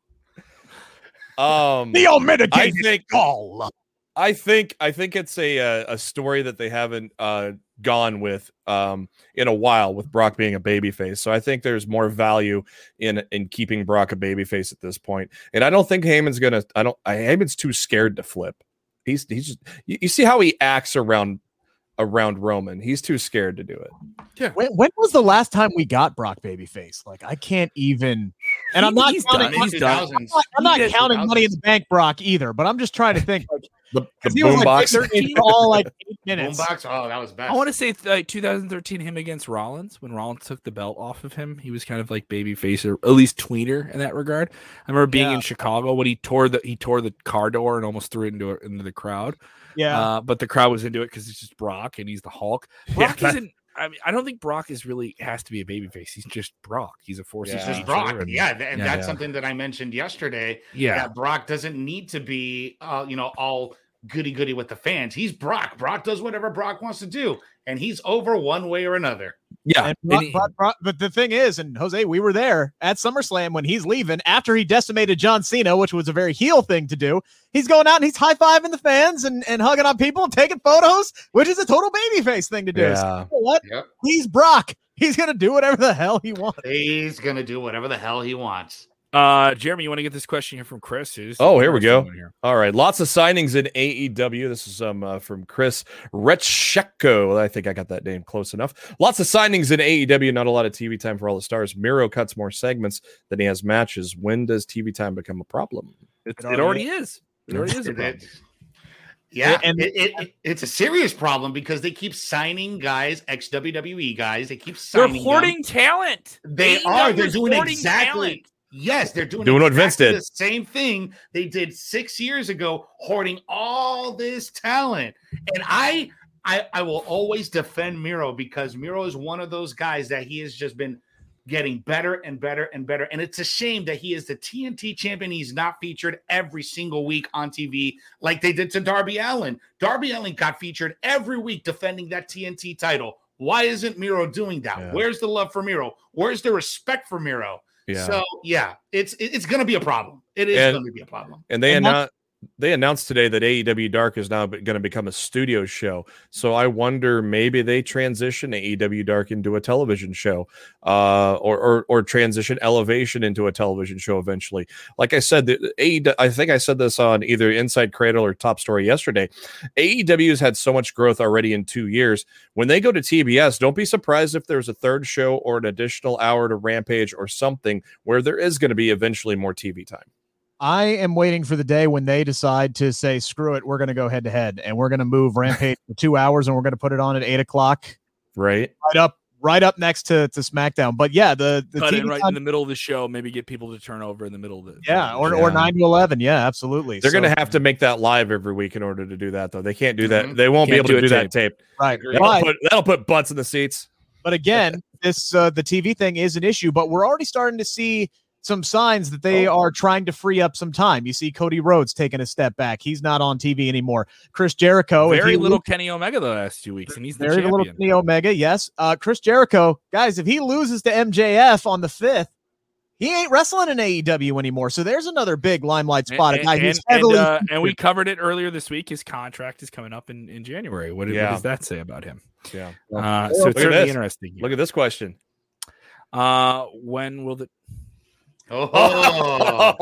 The omitted call. I think it's a story that they haven't gone with in a while with Brock being a babyface. So I think there's more value in keeping Brock a babyface at this point. And I don't think Heyman's gonna. Heyman's too scared to flip. He's just, you see how he acts around Roman. He's too scared to do it. Yeah. When was the last time we got Brock babyface? Like I can't even. And I'm not counting Money in the Bank Brock either, but I'm just trying to think. Like, the boombox. Like all like 8 minutes. Boombox. Oh, that was bad. I want to say 2013, him against Rollins, when Rollins took the belt off of him, he was kind of like babyface or at least tweener in that regard. I remember being in Chicago when he tore the car door and almost threw it into the crowd. Yeah, but the crowd was into it because it's just Brock and he's the Hulk. Brock isn't. I mean, I don't think Brock is really has to be a babyface. He's just Brock. He's a force. Yeah. He's just Brock. And that's something that I mentioned yesterday. Yeah, that Brock doesn't need to be, all goody-goody with the fans. He's Brock. Brock does whatever Brock wants to do, and he's over one way or another. Yeah. But the thing is, and Jose, we were there at SummerSlam when he's leaving after he decimated John Cena, which was a very heel thing to do. He's going out and he's high-fiving the fans and hugging on people and taking photos, which is a total babyface thing to do. Yeah. So, you know what? Yep. He's Brock. He's going to do whatever the hell he wants. Jeremy, you want to get this question here from Chris? Here we go. All right. Lots of signings in AEW. This is from Chris Retschko. I think I got that name close enough. Lots of signings in AEW. Not a lot of TV time for all the stars. Miro cuts more segments than he has matches. When does TV time become a problem? It already is. It already is a problem. Yeah, and it's a serious problem because they keep signing guys, ex-WWE guys. They keep signing them. They're hoarding talent. They are. They're doing exactly... Talent. Yes, they're doing what Vince did. The same thing they did 6 years ago, hoarding all this talent. And I will always defend Miro because Miro is one of those guys that he has just been getting better and better and better. And it's a shame that he is the TNT champion. He's not featured every single week on TV like they did to Darby Allin. Darby Allin got featured every week defending that TNT title. Why isn't Miro doing that? Yeah. Where's the love for Miro? Where's the respect for Miro? Yeah. So it's going to be a problem. It is going to be a problem. And they announced today that AEW Dark is now going to become a studio show. So I wonder maybe they transition AEW Dark into a television show, or transition Elevation into a television show eventually. Like I said, I think I said this on either Inside Cradle or Top Story yesterday. AEW has had so much growth already in 2 years. When they go to TBS, don't be surprised if there's a third show or an additional hour to Rampage or something where there is going to be eventually more TV time. I am waiting for the day when they decide to say, screw it, we're going to go head to head and we're going to move Rampage for 2 hours and we're going to put it on at 8 o'clock. Right up next to SmackDown. But yeah, the cut in right in the middle of the show, maybe get people to turn over in the middle of the or 9 to 11. Yeah, absolutely. They're going to have to make that live every week in order to do that, though. They can't do that. They won't be able to do that tape. Right. That'll put butts in the seats. But again, this the TV thing is an issue, but we're already starting to see some signs that they are trying to free up some time. You see Cody Rhodes taking a step back. He's not on TV anymore. Chris Jericho. Very little Kenny Omega the last 2 weeks, and he's the champion. Very little Kenny Omega, yes. Chris Jericho, guys, if he loses to MJF on the 5th, he ain't wrestling in AEW anymore. So there's another big limelight spot. And we covered it earlier this week. His contract is coming up in January. What does that say about him? Yeah. So it's certainly interesting. Look at this question. When will the... Oh.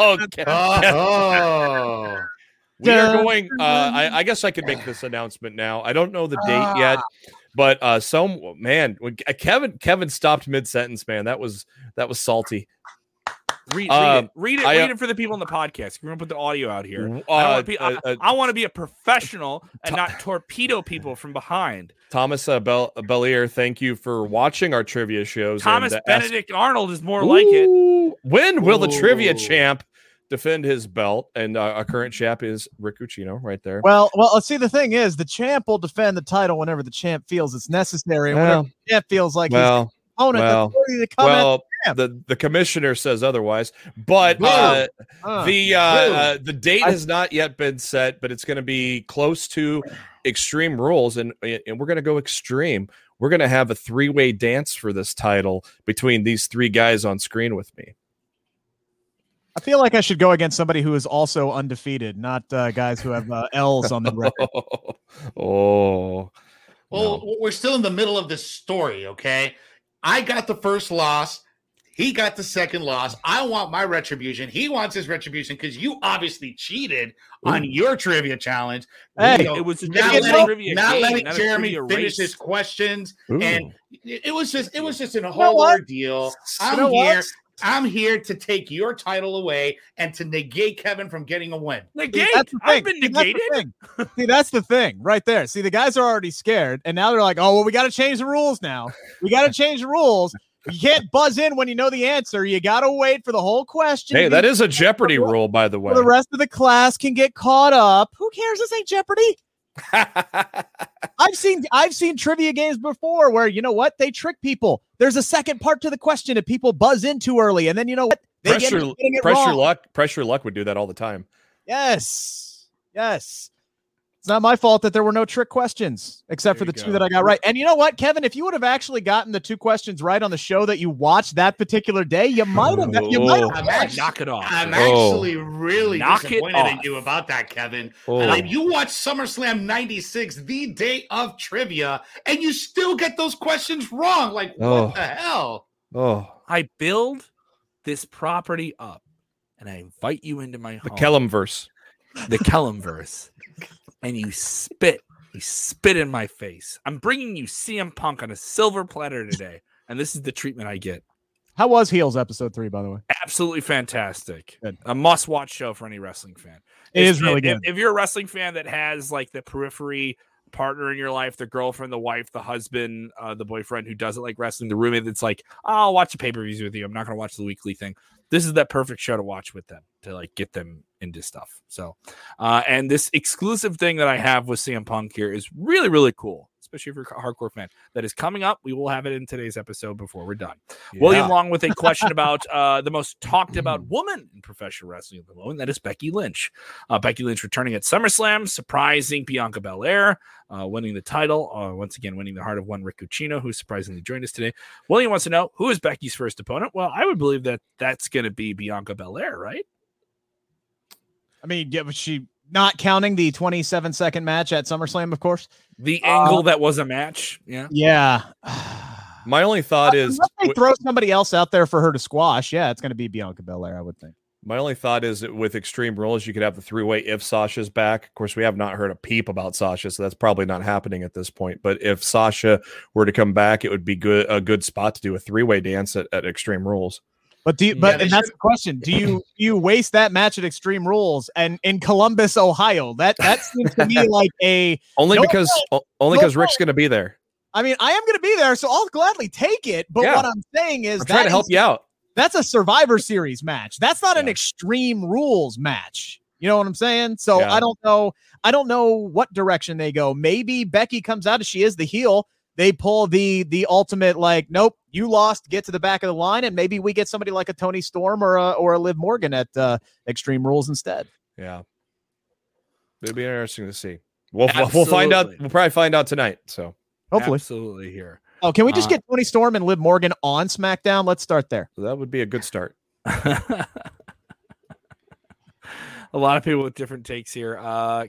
We are going. I guess I could make this announcement now. I don't know the date yet, but Kevin stopped mid-sentence. Man, that was salty. Read it for the people in the podcast. We're gonna put the audio out here. I want to be a professional and not torpedo people from behind. Thomas Bellier, thank you for watching our trivia shows. Thomas Benedict Arnold is more like it. When will the trivia champ defend his belt? And our current champ is Rick Uccino, right there. Well, let's see. The thing is, the champ will defend the title whenever the champ feels it's necessary. Whenever the champ feels like he's opponent, the commissioner says otherwise, but the date has not yet been set, but it's going to be close to Extreme Rules, and we're going to go extreme. We're going to have a three-way dance for this title between these three guys on screen with me. I feel like I should go against somebody who is also undefeated, not guys who have L's on the record. We're still in the middle of this story, okay? I got the first loss. He got the second loss. I want my retribution. He wants his retribution because you obviously cheated on your trivia challenge. Hey, it was not letting Jeremy finish his questions, and it was just in a whole ordeal. I'm here to take your title away and to negate Kevin from getting a win. Negate? I've been negated. That's the thing right there. See, the guys are already scared, and now they're like, "Oh, well, we got to change the rules now. We got to change the rules." You can't buzz in when you know the answer. You got to wait for the whole question. Hey, that is a Jeopardy rule, by the way. The rest of the class can get caught up. Who cares? This ain't Jeopardy. I've seen trivia games before where, you know what? They trick people. There's a second part to the question if people buzz in too early. And then, you know what? They Pressure Luck would do that all the time. Yes. It's not my fault that there were no trick questions, except for the two that I got right. And you know what, Kevin? If you would have actually gotten the two questions right on the show that you watched that particular day, you might have. Knock it off. I'm actually really disappointed at you about that, Kevin. You watched SummerSlam 96, the day of trivia, and you still get those questions wrong. Like, what the hell? I build this property up, and I invite you into my home. The Kellumverse. And you spit in my face. I'm bringing you CM Punk on a silver platter today, and this is the treatment I get. How was Heels episode 3, by the way? Absolutely fantastic. Good. A must-watch show for any wrestling fan. It is really good. If you're a wrestling fan that has like the periphery partner in your life, the girlfriend, the wife, the husband, the boyfriend who doesn't like wrestling, the roommate that's like, I'll watch the pay-per-views with you. I'm not going to watch the weekly thing. This is that perfect show to watch with them to like get them into stuff. So, and this exclusive thing that I have with CM Punk here is really, really cool, especially if you're a hardcore fan. That is coming up. We will have it in today's episode before we're done. Yeah. William Long with a question about the most talked about woman in professional wrestling at the moment. That is Becky Lynch. Becky Lynch returning at SummerSlam, surprising Bianca Belair, winning the title, once again winning the heart of one Rick Uccino, who surprisingly joined us today. William wants to know, who is Becky's first opponent? Well, I would believe that's going to be Bianca Belair, right? I mean, yeah, but she, not counting the 27-second match at SummerSlam, of course. The angle that was a match, yeah. Yeah. My only thought is... Unless they throw somebody else out there for her to squash, yeah, it's going to be Bianca Belair, I would think. My only thought is that with Extreme Rules, you could have the three-way if Sasha's back. Of course, we have not heard a peep about Sasha, so that's probably not happening at this point. But if Sasha were to come back, it would be a good spot to do a three-way dance at Extreme Rules. But that's the question. Do you waste that match at Extreme Rules and in Columbus, Ohio? That seems to me like a because Rick's going to be there. I mean, I am going to be there, so I'll gladly take it. But what I'm saying is, trying to help you out. That's a Survivor Series match. That's not an Extreme Rules match. You know what I'm saying? So I don't know. I don't know what direction they go. Maybe Becky comes out as she is the heel. they pull the ultimate, like, nope, you lost, get to the back of the line, and maybe we get somebody like a Tony Storm or a Liv Morgan at Extreme Rules instead. Yeah. It'd be interesting to see. We'll find out. We'll probably find out tonight. So hopefully. Absolutely here. Oh, can we just get Tony Storm and Liv Morgan on SmackDown? Let's start there. That would be a good start. A lot of people with different takes here.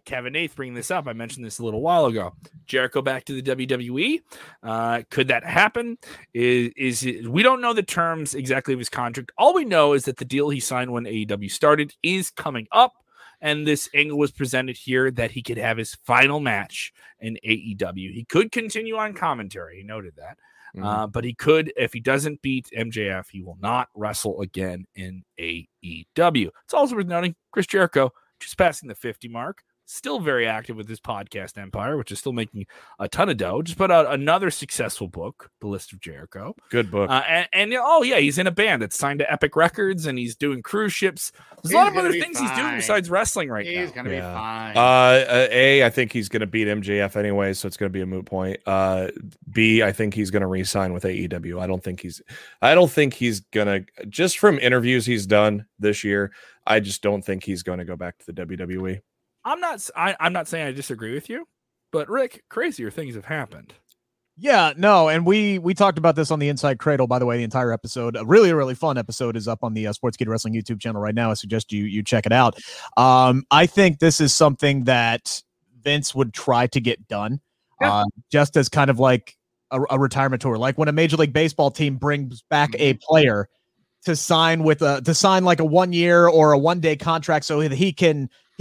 Kevin Nath bringing this up. I mentioned this a little while ago. Jericho back to the WWE. Could that happen? Is it, we don't know the terms exactly of his contract. All we know is that the deal he signed when AEW started is coming up, and this angle was presented here that he could have his final match in AEW. He could continue on commentary. He noted that. Mm-hmm. But he could, if he doesn't beat MJF, he will not wrestle again in AEW. It's also worth noting Chris Jericho just passing the 50 mark, still very active with his podcast empire, which is still making a ton of dough. Just put out another successful book, The List of Jericho. Good book. And he's in a band that's signed to Epic Records, and he's doing cruise ships. There's a lot of other things he's doing besides wrestling right now. He's going to be fine. I think he's going to beat MJF anyway, so it's going to be a moot point. B, I think he's going to re-sign with AEW. I don't think he's going to, just from interviews he's done this year, I just don't think he's going to go back to the WWE. I'm not saying I disagree with you, but Rick, crazier things have happened. Yeah, no, and we talked about this on the Inside Cradle, by the way, the entire episode. A really, really fun episode is up on the Sportskeeda Wrestling YouTube channel right now. I suggest you check it out. I think this is something that Vince would try to get done, just as kind of like a retirement tour. Like when a Major League Baseball team brings back a player to sign like a 1 year or a 1 day contract so that he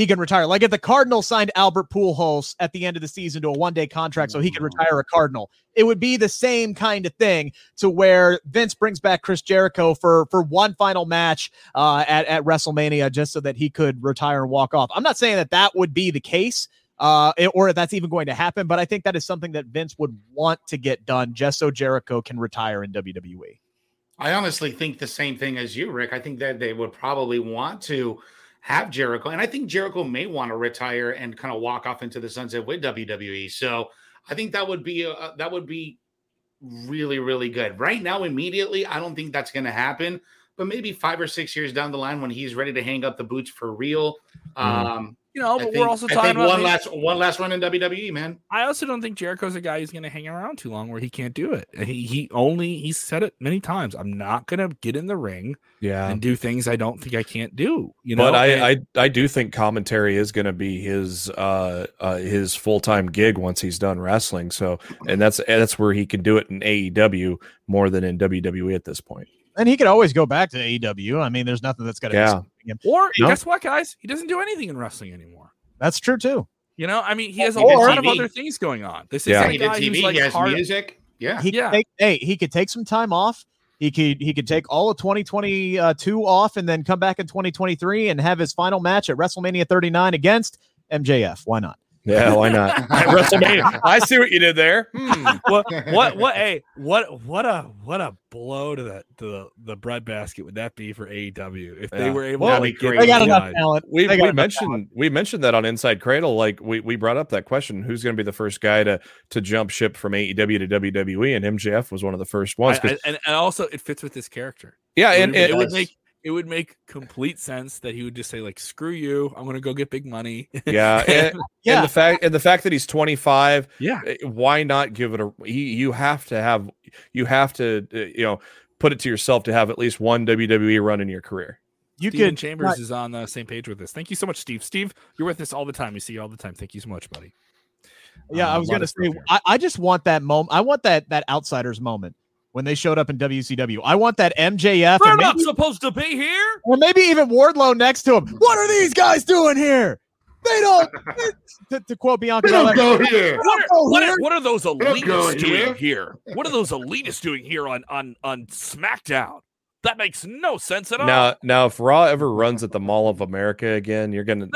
can retire. Like if the Cardinals signed Albert Pujols at the end of the season to a 1 day contract so he could retire a Cardinal, it would be the same kind of thing to where Vince brings back Chris Jericho for one final match at WrestleMania just so that he could retire and walk off. I'm not saying that would be the case or if that's even going to happen, but I think that is something that Vince would want to get done just so Jericho can retire in WWE. I honestly think the same thing as you, Rick. I think that they would probably want to have Jericho, and I think Jericho may want to retire and kind of walk off into the sunset with WWE. So I think that would be really, really good. Right now, immediately, I don't think that's going to happen, but maybe 5 or 6 years down the line when he's ready to hang up the boots for real. We're also talking about one last run in WWE, man. I also don't think Jericho's a guy who's going to hang around too long where he can't do it. He said it many times. I'm not going to get in the ring and do things I don't think I can't do. You know, but I do think commentary is going to be his full time gig once he's done wrestling. So and that's where he can do it in AEW more than in WWE at this point. And he could always go back to AEW. I mean, there's nothing that's got to be him. Or guess what, guys? He doesn't do anything in wrestling anymore. That's true too. You know, I mean, he has a lot of other things going on. This is a guy who's like he has music. Yeah, he could take some time off. He could take all of 2022 off and then come back in 2023 and have his final match at WrestleMania 39 against MJF. Why not? Yeah, why not? At WrestleMania. I see what you did there. What a blow to the breadbasket would that be for AEW if they were able to get enough talent. We mentioned that on Inside Cradle. Like we brought up that question, who's going to be the first guy to jump ship from AEW to WWE, and MJF was one of the first ones. And also it fits with this character. Yeah, it would make complete sense that he would just say, like, screw you, I'm going to go get big money. Yeah. And the fact that he's 25. Yeah. Why not give it you have to put it to yourself to have at least one WWE run in your career. Steven Chambers is on the same page with this. Thank you so much, Steve. Steve, you're with us all the time. We see you all the time. Thank you so much, buddy. Yeah. I was going to say, I just want that moment. I want that outsiders moment. When they showed up in WCW, I want that MJF. We're not supposed to be here. Or maybe even Wardlow next to him. What are these guys doing here? They don't. to quote Bianca, they don't go here. What are those elitists doing here? What are those elitists doing here on SmackDown? That makes no sense at all. Now, if Raw ever runs at the Mall of America again, then you're gonna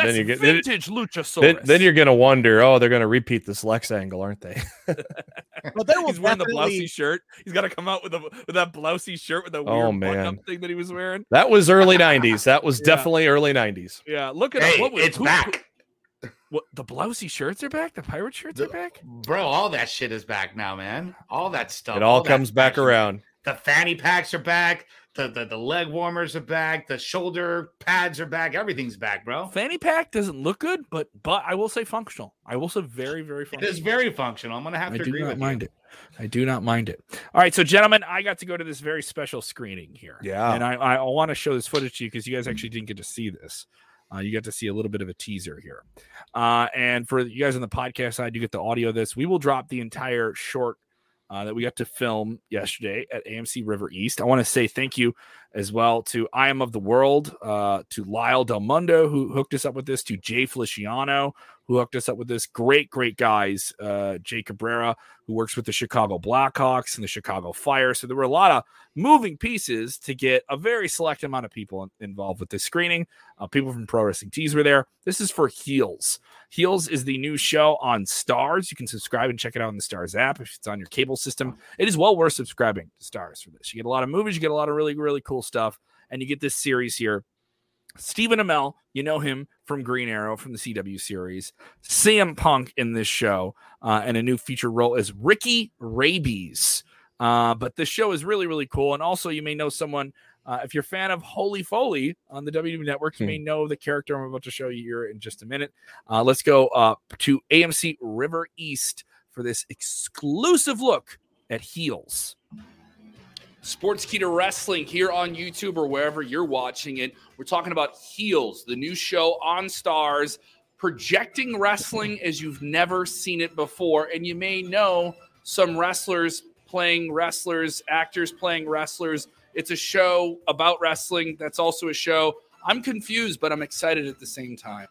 wonder. Oh, they're gonna repeat this Lex angle, aren't they? But he's wearing the blousey shirt. He's got to come out with that blousey shirt with the weird button-up thing that he was wearing. That was early '90s. That was definitely early '90s. Yeah, look at it. It's back. What, the blousey shirts are back? The pirate shirts are back? Bro, all that shit is back now, man. All that stuff. It all comes back around. The fanny packs are back. The leg warmers are back. The shoulder pads are back. Everything's back, bro. Fanny pack doesn't look good, but I will say functional. I will say very, very functional. It is very functional. I'm going to have to agree with you. I do not mind it. I do not mind it. All right, so gentlemen, I got to go to this very special screening here. Yeah. And I want to show this footage to you because you guys actually didn't get to see this. You got to see a little bit of a teaser here. And for you guys on the podcast side, you get the audio of this. We will drop the entire short that we got to film yesterday at AMC River East. I want to say thank you as well to I Am of the World, to Lyle Del Mundo, who hooked us up with this, to Jay Feliciano, who hooked us up with this. Great, great guys. Jay Cabrera, who works with the Chicago Blackhawks and the Chicago Fire. So there were a lot of moving pieces to get a very select amount of people involved with this screening. People from Pro Wrestling Tees were there. This is for Heels. Heels is the new show on Starz. You can subscribe and check it out on the Starz app if it's on your cable system. It is well worth subscribing to Starz for this. You get a lot of movies. You get a lot of really, really cool stuff. And you get this series here. Stephen Amell, you know him from Green Arrow, from the CW series. CM Punk in this show, and a new feature role as Ricky Rabies. But this show is really, really cool. And also, you may know someone, if you're a fan of Holy Foley on the WWE Network, you may know the character I'm about to show you here in just a minute. Let's go to AMC River East for this exclusive look at Heels. Sportskeeda Wrestling here on YouTube or wherever you're watching it. We're talking about Heels, the new show on Starz, projecting wrestling as you've never seen it before. And you may know some wrestlers playing wrestlers, actors playing wrestlers. It's a show about wrestling. That's also a show. I'm confused, but I'm excited at the same time.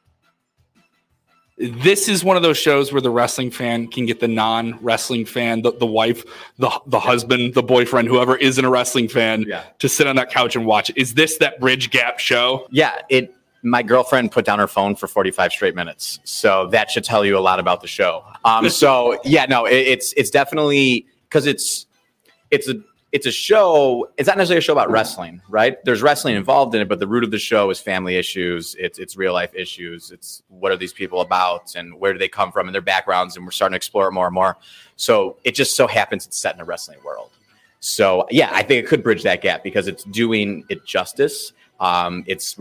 This is one of those shows where the wrestling fan can get the non-wrestling fan, the wife, the husband, the boyfriend, whoever isn't a wrestling fan, to sit on that couch and watch it. Is this that bridge gap show? Yeah. My girlfriend put down her phone for 45 straight minutes. So that should tell you a lot about the show. So, yeah, no, it's definitely – because it's a show. It's not necessarily a show about wrestling, right? There's wrestling involved in it, but the root of the show is family issues. It's real life issues. It's what are these people about and where do they come from and their backgrounds. And we're starting to explore it more and more. So it just so happens it's set in a wrestling world. So, yeah, I think it could bridge that gap because it's doing it justice. It's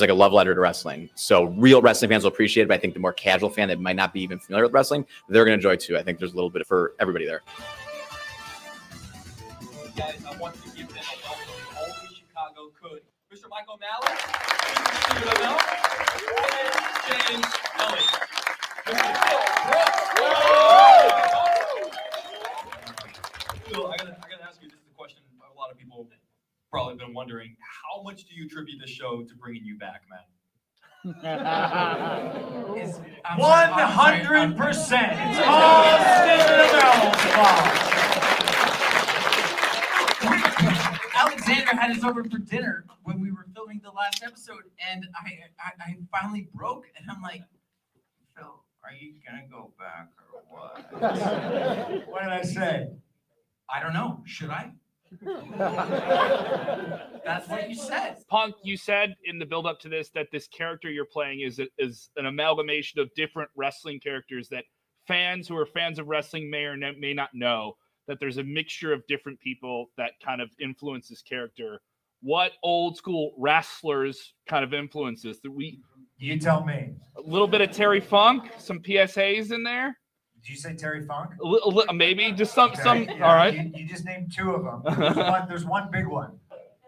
like a love letter to wrestling. So real wrestling fans will appreciate it. But I think the more casual fan that might not be even familiar with wrestling, they're going to enjoy it too. I think there's a little bit for everybody there. Guys, I want to give them a welcome only Chicago could. Mr. Michael Mallett, Mr. Amell, and James Elliott. Mr. Phil, I gotta ask you, this is a question a lot of people have probably been wondering. How much do you attribute this show to bringing you back, man? 100%. It's all Stephen Amell's fault. Xander had us over for dinner when we were filming the last episode, and I finally broke, and I'm like, Phil, are you gonna go back or what? What did I say? I don't know. Should I? That's what you said. Punk, you said in the build-up to this that this character you're playing is an amalgamation of different wrestling characters that fans who are fans of wrestling may or may not know. That there's a mixture of different people that kind of influences character. What old school wrestlers kind of influences that we? You tell me. A little bit of Terry Funk, some PSAs in there. Did you say Terry Funk? Maybe just some. Yeah, all right. You just named two of them. There's one big one.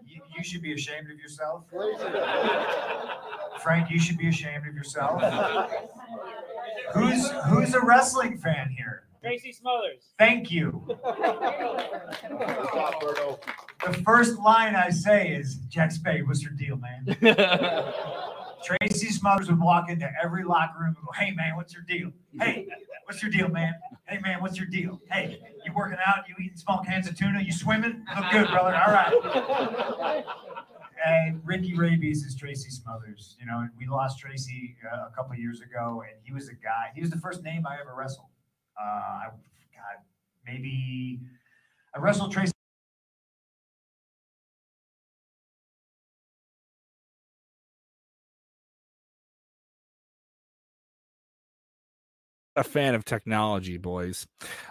You should be ashamed of yourself. Frank, you should be ashamed of yourself. Who's a wrestling fan here? Tracy Smothers. Thank you. The first line I say is, Jack Spade, what's your deal, man? Tracy Smothers would walk into every locker room and go, hey, man, what's your deal? Hey, what's your deal, man? Hey, man, what's your deal? Hey, you working out? You eating small cans of tuna? You swimming? Look good, brother. All right. And Ricky Rabies is Tracy Smothers. You know, we lost Tracy a couple years ago, and he was a guy. He was the first name I ever wrestled. I wrestled Tracy. a fan of technology, boys.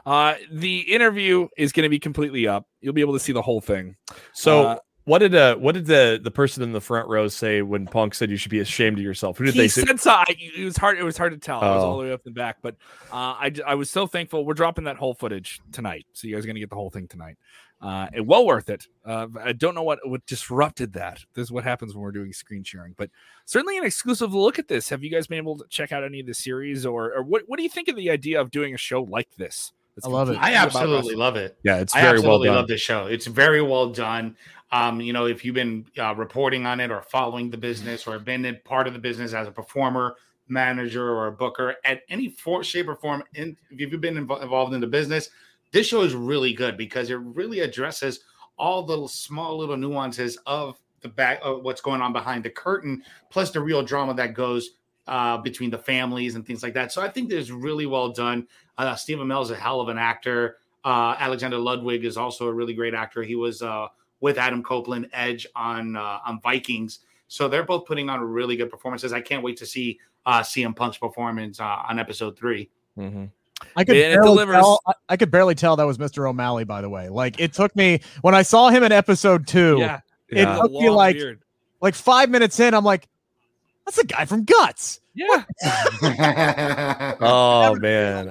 The interview is going to be completely up. You'll be able to see the whole thing. So what did the person in the front row say when Punk said you should be ashamed of yourself? Who did they say? It was hard to tell. Oh. I was all the way up in the back, but I was so thankful. We're dropping that whole footage tonight, so you guys are going to get the whole thing tonight. And well worth it. I don't know what disrupted that. This is what happens when we're doing screen sharing, but certainly an exclusive look at this. Have you guys been able to check out any of the series, or what do you think of the idea of doing a show like this? I love it. I absolutely love it. Yeah, it's very well done. I love this show. It's very well done. You know, if you've been reporting on it or following the business or have been in part of the business as a performer, manager, or a booker at any shape or form, if you've been involved in the business, this show is really good because it really addresses all the small little nuances of the back of what's going on behind the curtain, plus the real drama that goes between the families and things like that. So I think this is really well done. Stephen Amell is a hell of an actor. Alexander Ludwig is also a really great actor. He was with Adam Copeland Edge on Vikings. So they're both putting on really good performances. I can't wait to see CM Punk's performance on episode 3. Mm-hmm. I could barely tell that was Mr. O'Malley, by the way. Like, it took me when I saw him in episode 2, it took me like 5 minutes in. I'm like, that's the guy from Guts. Yeah. Oh man.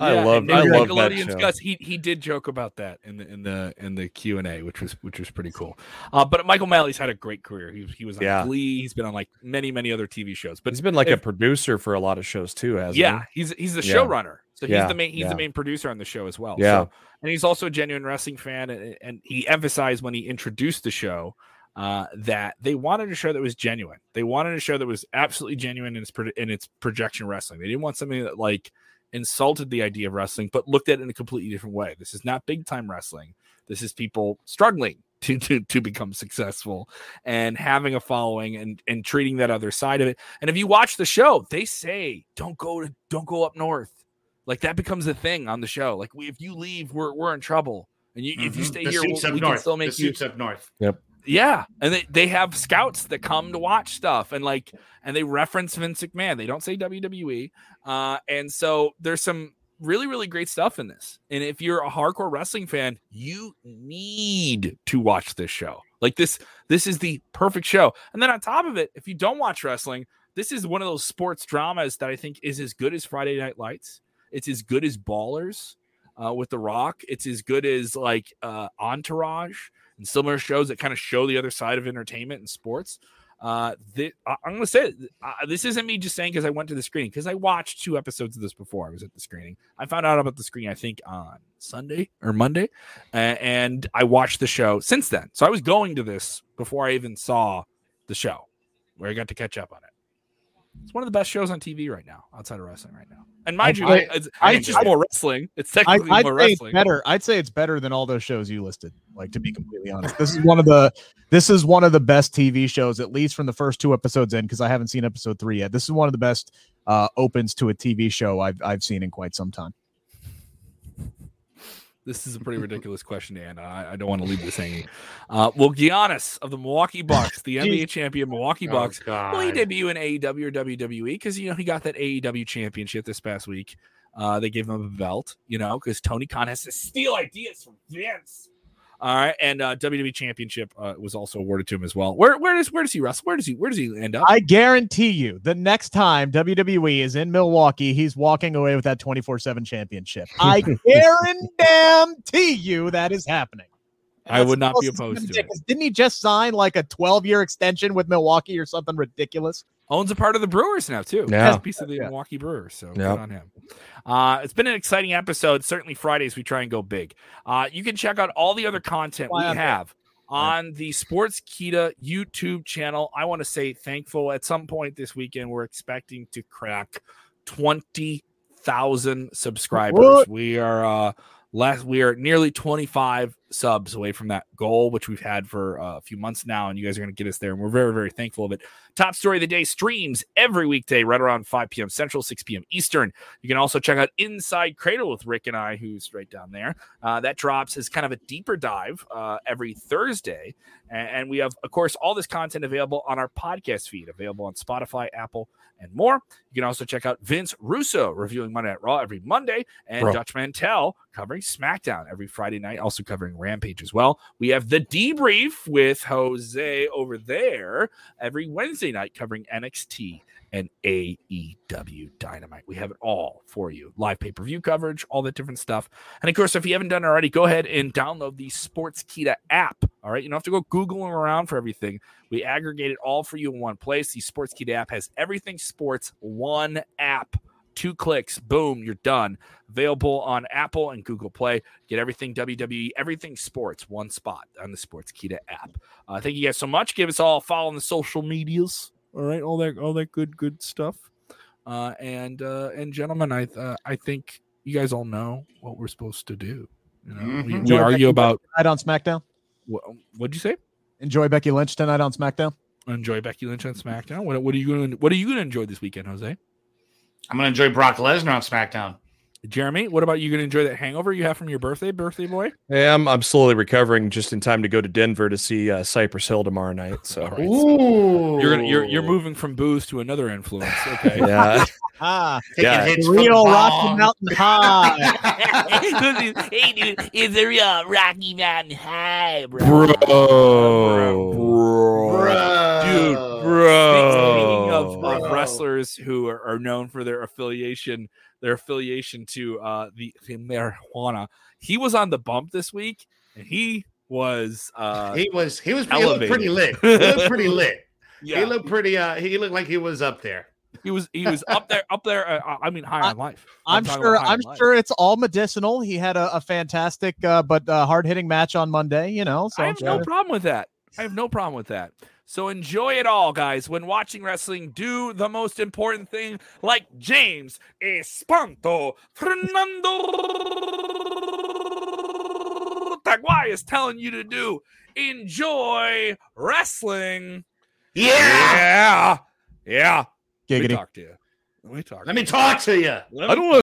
I love that show. Guts. He did joke about that in the Q&A, which was pretty cool. But Michael Malley's had a great career. He was on Glee. He's been on like many other TV shows. But he's been like a producer for a lot of shows too, hasn't he? Yeah, he's the showrunner. So he's the main producer on the show as well. Yeah. So, and he's also a genuine wrestling fan, and he emphasized when he introduced the show that they wanted a show that was genuine. They wanted a show that was absolutely genuine in its projection wrestling. They didn't want something that like insulted the idea of wrestling, but looked at it in a completely different way. This is not big time wrestling. This is people struggling to become successful and having a following and treating that other side of it. And if you watch the show, they say, don't go up north. Like that becomes a thing on the show. Like if you leave, we're in trouble. And if you stay here, we can still make you up north. Yep. Yeah, and they have scouts that come to watch stuff, and like, and they reference Vince McMahon. They don't say WWE, and so there's some really, really great stuff in this. And if you're a hardcore wrestling fan, you need to watch this show. Like this is the perfect show. And then on top of it, if you don't watch wrestling, this is one of those sports dramas that I think is as good as Friday Night Lights. It's as good as Ballers with The Rock. It's as good as like Entourage. And similar shows that kind of show the other side of entertainment and sports. I'm going to say this isn't me just saying because I went to the screening, because I watched 2 episodes of this before I was at the screening. I found out about the screening, I think, on Sunday or Monday, and I watched the show since then. So I was going to this before I even saw the show, where I got to catch up on it. It's one of the best shows on TV right now, outside of wrestling right now. And mind you, it's just more wrestling. It's technically more wrestling. I'd say it's better than all those shows you listed. Like, to be completely honest, this is one of the best TV shows, at least from the first 2 episodes in, because I haven't seen episode 3 yet. This is one of the best opens to a TV show I've seen in quite some time. This is a pretty ridiculous question, Dan. I don't want to leave this hanging. Will Giannis of the Milwaukee Bucks, the NBA champion Milwaukee Bucks, will he debut in AEW or WWE? Because, you know, he got that AEW championship this past week. They gave him a belt, you know, because Tony Khan has to steal ideas from Vince. All right, and WWE championship was also awarded to him as well. Where does he wrestle? Where does he end up? I guarantee you, the next time WWE is in Milwaukee, he's walking away with that 24/7 championship. I guarantee you that is happening. And I would not be opposed to it. Didn't he just sign like a 12-year extension with Milwaukee or something ridiculous? Owns a part of the Brewers now, too. Yeah. He has a piece of the Milwaukee Brewers, so good on him. It's been an exciting episode. Certainly Fridays, we try and go big. You can check out all the other content we have on the Sportskeeda YouTube channel. I want to say thankful. At some point this weekend, we're expecting to crack 20,000 subscribers. We are nearly 25 subs away from that goal, which we've had for a few months now, and you guys are going to get us there, and we're very, very thankful of it. Top Story of the Day streams every weekday right around 5 p.m. Central, 6 p.m. Eastern. You can also check out Inside Cradle with Rick and I, who's right down there. That drops as kind of a deeper dive every Thursday, and we have, of course, all this content available on our podcast feed, available on Spotify, Apple, and more. You can also check out Vince Russo reviewing Monday Night Raw every Monday, and Dutch Mantel covering SmackDown every Friday night, also covering Rampage as well. We have The Debrief with Jose over there every Wednesday night, covering NXT and AEW Dynamite. We have it all for you. Live pay-per-view coverage, all that different stuff. And of course, if you haven't done it already, go ahead and download the Sportskeeda app. All right, you don't have to go Googling around for everything. We aggregate it all for you in one place. The Sportskeeda app has everything sports, one app. 2 clicks, boom, you're done. Available on Apple and Google Play. Get everything WWE, everything sports, one spot on the Sportskeeda app. Thank you guys so much. Give us all a follow on the social medias. All right, all that good stuff. And gentlemen, I think you guys all know what we're supposed to do. You know, we argue about tonight on SmackDown. What'd you say? Enjoy Becky Lynch tonight on SmackDown. Enjoy Becky Lynch on SmackDown. What are you going to enjoy this weekend, Jose? I'm going to enjoy Brock Lesnar on SmackDown. Jeremy, what about you? Going to enjoy that hangover you have from your birthday boy? Yeah, I'm slowly recovering just in time to go to Denver to see Cypress Hill tomorrow night. So, right, so you're moving from booze to another influence. Okay. Yeah. Hits real Rocky Mountain High. Hey, dude, it's a real Rocky Mountain High, bro. Speaking of wrestlers who are known for their affiliation to the marijuana, he was on The Bump this week, and he was elevated. He looked pretty lit. Yeah. He looked pretty. He looked like he was up there. He was up there. I mean, high on life. I'm sure it's all medicinal. He had a fantastic but hard-hitting match on Monday. You know, so I have no problem with that. So enjoy it all, guys. When watching wrestling, do the most important thing, like James Espanto Fernando Taguay is telling you to do. Enjoy wrestling. Yeah. Giggity. Let me talk to you. I don't know.